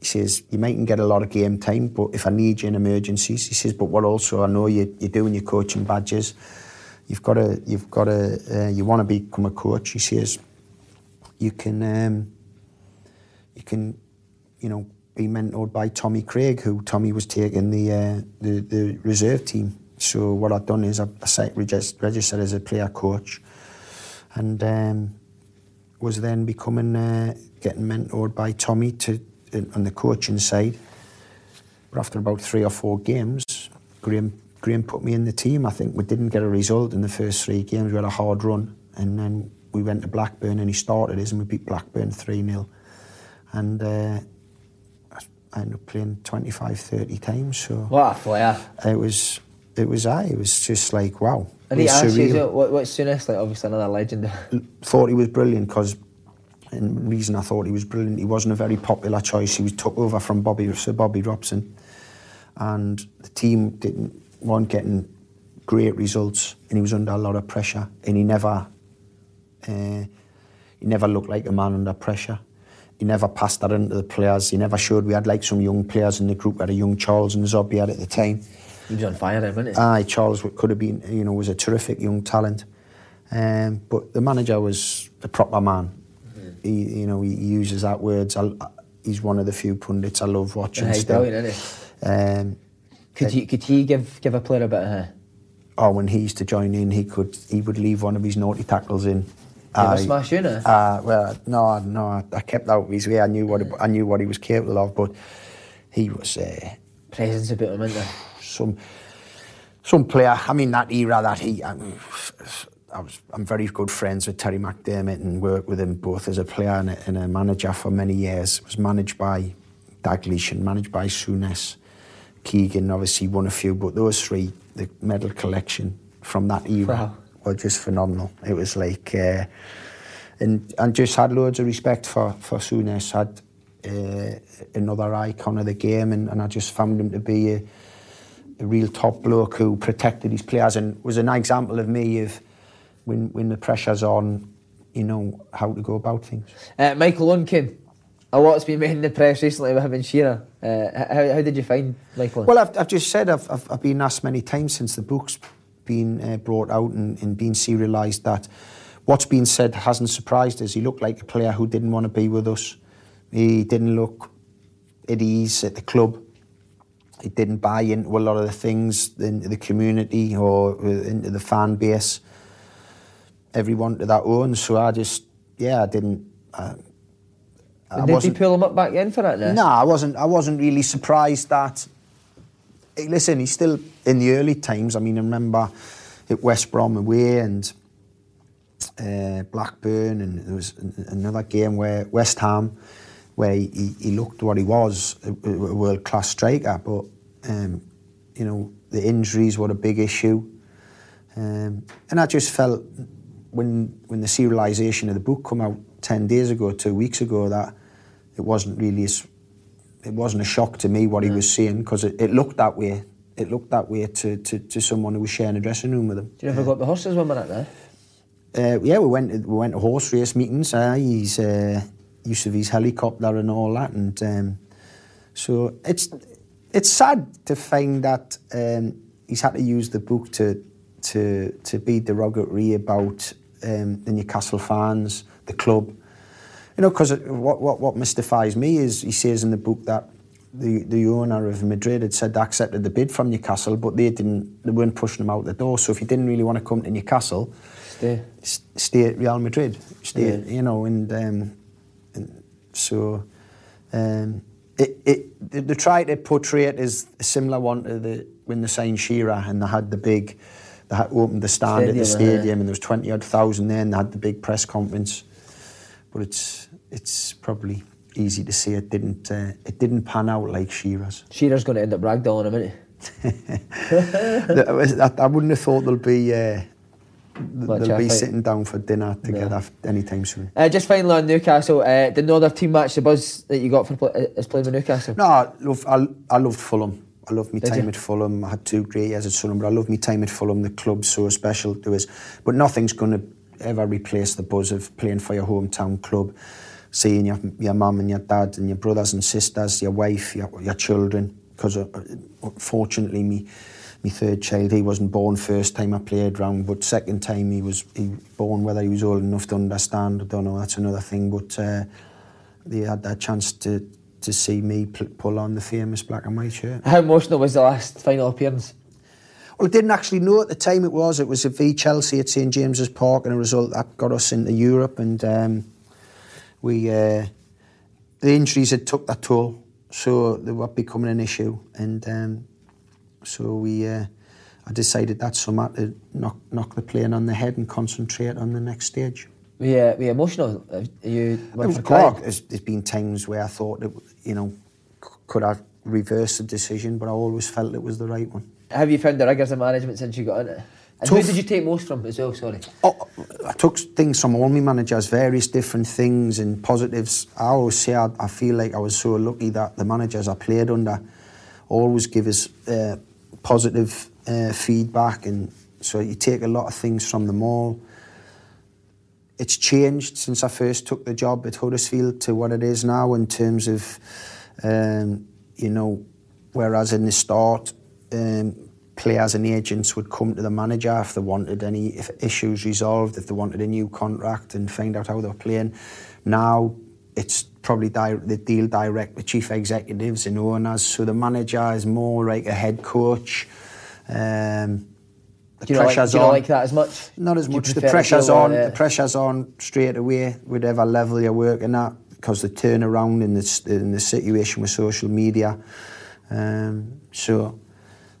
He says, "You mightn't get a lot of game time, but if I need you in emergencies," he says, "but what also I know you're doing your coaching badges. You want to become a coach." He says, "You can be mentored by Tommy Craig," who Tommy was taking the reserve team. So what I've done is I registered as a player coach, and was then getting mentored by Tommy on the coaching side. But after about 3 or 4 games, Graham put me in the team. I think we didn't get a result in the first 3 games. We had a hard run, and then we went to Blackburn and he started us, and we beat Blackburn 3-0. And I ended up playing 25-30 times. So what a player. It was it was just like, wow. And he asked you, what's Souness? Like, obviously another legend. Thought he was brilliant because, and the reason I thought he was brilliant, he wasn't a very popular choice. He was took over from Sir Bobby Robson, and the team weren't getting great results, and he was under a lot of pressure, and he never looked like a man under pressure. He never passed that into the players. He never showed. We had like some young players in the group. We had a young Charles and Zobby had at the time. He was on fire then, wasn't he? Aye, Charles could have been, you know, was a terrific young talent. But the manager was a proper man. Mm-hmm. He, you know, he uses that words. He's one of the few pundits I love watching still. He's brilliant, isn't he? Could he give a player a bit of hair? Oh, when he used to join in, he would leave one of his naughty tackles in. Did he smash you now? Well, no, I kept out of his way. I knew what he was capable of, but he was presence about him, isn't there? Some player. I mean, that era that he. I'm very good friends with Terry McDermott and worked with him both as a player and a manager for many years. It was managed by Dalglish and managed by Souness. Keegan obviously won a few, but those three, the medal collection from that era. Wow. Were just phenomenal. It was like, and just had loads of respect for Souness. Had another icon of the game, and I just found him to be a real top bloke who protected his players and was an example of me of when the pressure's on, you know, how to go about things. Michael Lunkin, a lot's been made in the press recently about him and Shearer. How did you find Michael? Well, I've just said I've been asked many times since the book's been brought out and been serialised that what's been said hasn't surprised us. He looked like a player who didn't want to be with us. He didn't look at ease at the club. He didn't buy into a lot of the things into the community or into the fan base. Everyone to their own. So I just, yeah, I didn't. Did you pull him up back in for that? No, nah, I wasn't really surprised that. Listen, he's still in the early times. I mean, I remember at West Brom away and Blackburn, and there was another game where West Ham, where he looked what he was, a world-class striker. But, you know, the injuries were a big issue. And I just felt when the serialisation of the book came out 10 days ago, 2 weeks ago, that it wasn't really as... It wasn't a shock to me what he was saying because it looked that way. It looked that way to someone who was sharing a dressing room with him. Do you ever go up the horses one minute there? Yeah, we went to horse race meetings. He's use of his helicopter and all that, and so it's sad to find that he's had to use the book to be derogatory about the Newcastle fans, the club. You know, because what mystifies me is he says in the book that the owner of Madrid had said they accepted the bid from Newcastle, but they weren't pushing him out the door. So if he didn't really want to come to Newcastle, stay at Real Madrid, stay, yeah. You know, and so they try to portray it as a similar one to when they signed Shearer and they had they had opened the stand stadium, at the stadium, and there was 20,000 there, and they had the big press conference. But it's probably easy to say it didn't pan out like Shearer's. Shearer's going to end up ragdolling him, isn't he? I wouldn't have thought they'll be sitting down for dinner together anytime soon. Just finally on Newcastle, did no other team match the buzz that you got for playing with Newcastle? No, I loved Fulham. I loved my time at Fulham. I had 2 great years at Fulham, but I loved my time at Fulham. The club's so special to us, but nothing's going to ever replace the buzz of playing for your hometown club, seeing your mum and your dad and your brothers and sisters, your wife, your children. Because fortunately, my 3rd child, he wasn't born first time I played round, but 2nd time he was born. Whether he was old enough to understand, I don't know. That's another thing. But they had that chance to see me pull on the famous black and white shirt. How emotional was the last final appearance? Well, I didn't actually know at the time it was. It was a v Chelsea at St James's Park, and a result that got us into Europe. And the injuries had took that toll, so they were becoming an issue. And I decided that summer to knock the plane on the head and concentrate on the next stage. Yeah, were you emotional? There's been times where I thought, could I reverse the decision? But I always felt it was the right one. Have you found the rigours of management since you got in it? And who did you take most from as well, sorry? Oh, I took things from all my managers, various different things and positives. I always say I feel like I was so lucky that the managers I played under always give us positive feedback, and so you take a lot of things from them all. It's changed since I first took the job at Huddersfield to what it is now in terms of, you know, whereas in the start, players and agents would come to the manager if they wanted any issues resolved, if they wanted a new contract and find out how they were playing. Now it's probably they deal direct with chief executives and owners, so the manager is more like a head coach. The pressure's on. Do you not like that as much? Not as much. The pressure's on straight away, whatever level you're working at, because the turnaround in the situation with social media. So,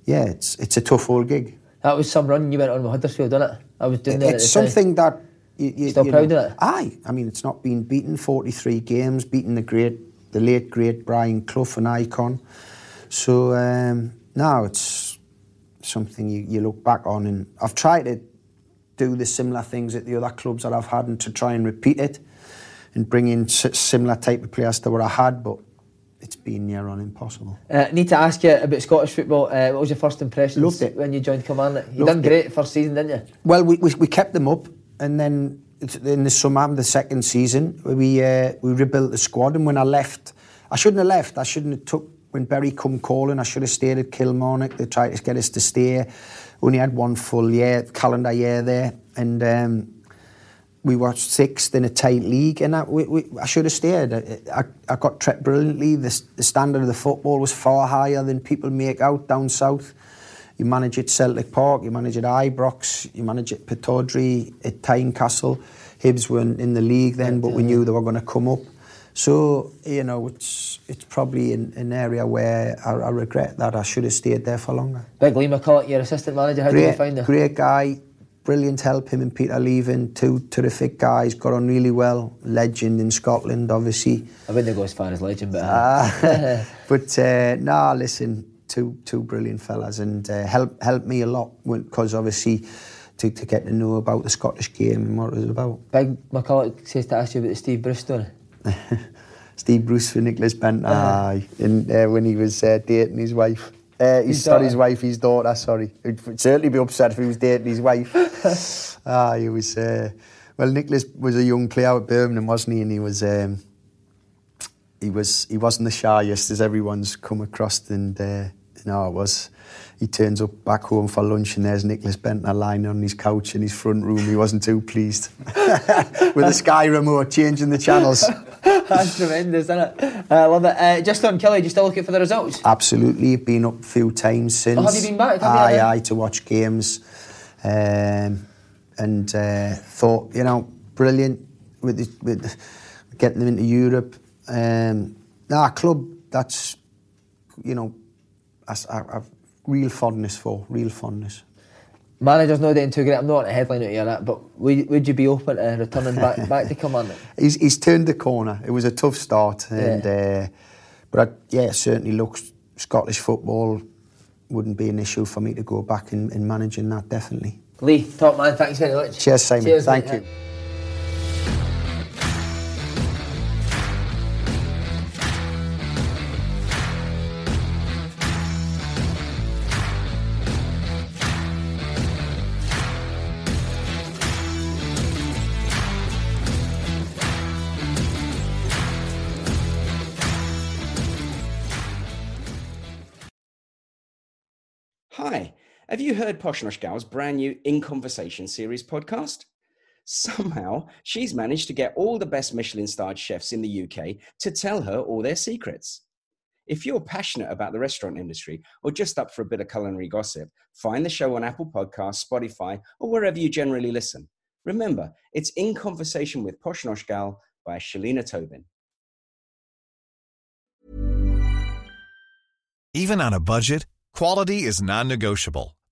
yeah, it's a tough old gig. That was some run you went on with Huddersfield, wasn't it? I was doing it. It's something that you still proud of it. Aye, I mean, it's not been beaten. 43 games, beating the late great Brian Clough, an icon. So now it's something you look back on, and I've tried to do the similar things at the other clubs that I've had, and to try and repeat it and bring in similar type of players to what I had, but it's been near on impossible. Need to ask you about Scottish football. What was your first impression? Loved it when you joined Kilmarnock. You done great first season, didn't you? Well, we kept them up, and then in the summer, the second season, we rebuilt the squad. And when I left, I shouldn't have left. I shouldn't have took. When Berry come calling, I should have stayed at Kilmarnock. They tried to get us to stay. Only had one full calendar year there, and we were sixth in a tight league, and I should have stayed. I got treated brilliantly. The standard of the football was far higher than people make out down south. You manage at Celtic Park, you manage at Ibrox, you manage at Pittodrie, at Tynecastle. Hibs weren't in the league then, but we knew they were going to come up. So, you know, it's probably an area where I regret that I should have stayed there for longer. Big Lee McCulloch, your assistant manager, how did you find him? Great guy, brilliant help, him and Peter Leaven, two terrific guys, got on really well, legend in Scotland, obviously. I wouldn't go as far as legend, but... listen, two brilliant fellas, and helped me a lot, because obviously... To get to know about the Scottish game and what it was about. Big McCulloch says to ask you about the Steve Bruce story. Steve Bruce for Nicholas Bent, aye. And when he was dating his wife. His daughter, sorry. He'd certainly be upset if he was dating his wife. He was... well, Nicholas was a young player at Birmingham, wasn't he? And he was... he wasn't the shyest, as everyone's come across, and... No, it was. He turns up back home for lunch, and there's Nicholas Bentner lying on his couch in his front room. He wasn't too pleased with a Sky remote changing the channels. That's tremendous, isn't it? I love it. Just on Kelly, do you still looking for the results? Absolutely. Been up a few times since. Oh, have you been back? Aye, to watch games, and thought, you know, brilliant with getting them into Europe. Club that's, you know. I've real fondness for. Manager's not doing too great. I'm not on a headline out of that, but would you be open to returning back to Kilmarnock? He's turned the corner. It was a tough start, but certainly look, Scottish football wouldn't be an issue for me to go back in managing that, definitely. Lee, top man, thanks very much. Cheers, Simon. Cheers, thank you. Have you heard Posh Nosh Gal's brand new In Conversation series podcast? Somehow, she's managed to get all the best Michelin-starred chefs in the UK to tell her all their secrets. If you're passionate about the restaurant industry or just up for a bit of culinary gossip, find the show on Apple Podcasts, Spotify, or wherever you generally listen. Remember, it's In Conversation with Posh Nosh Gal by Shalina Tobin. Even on a budget, quality is non-negotiable.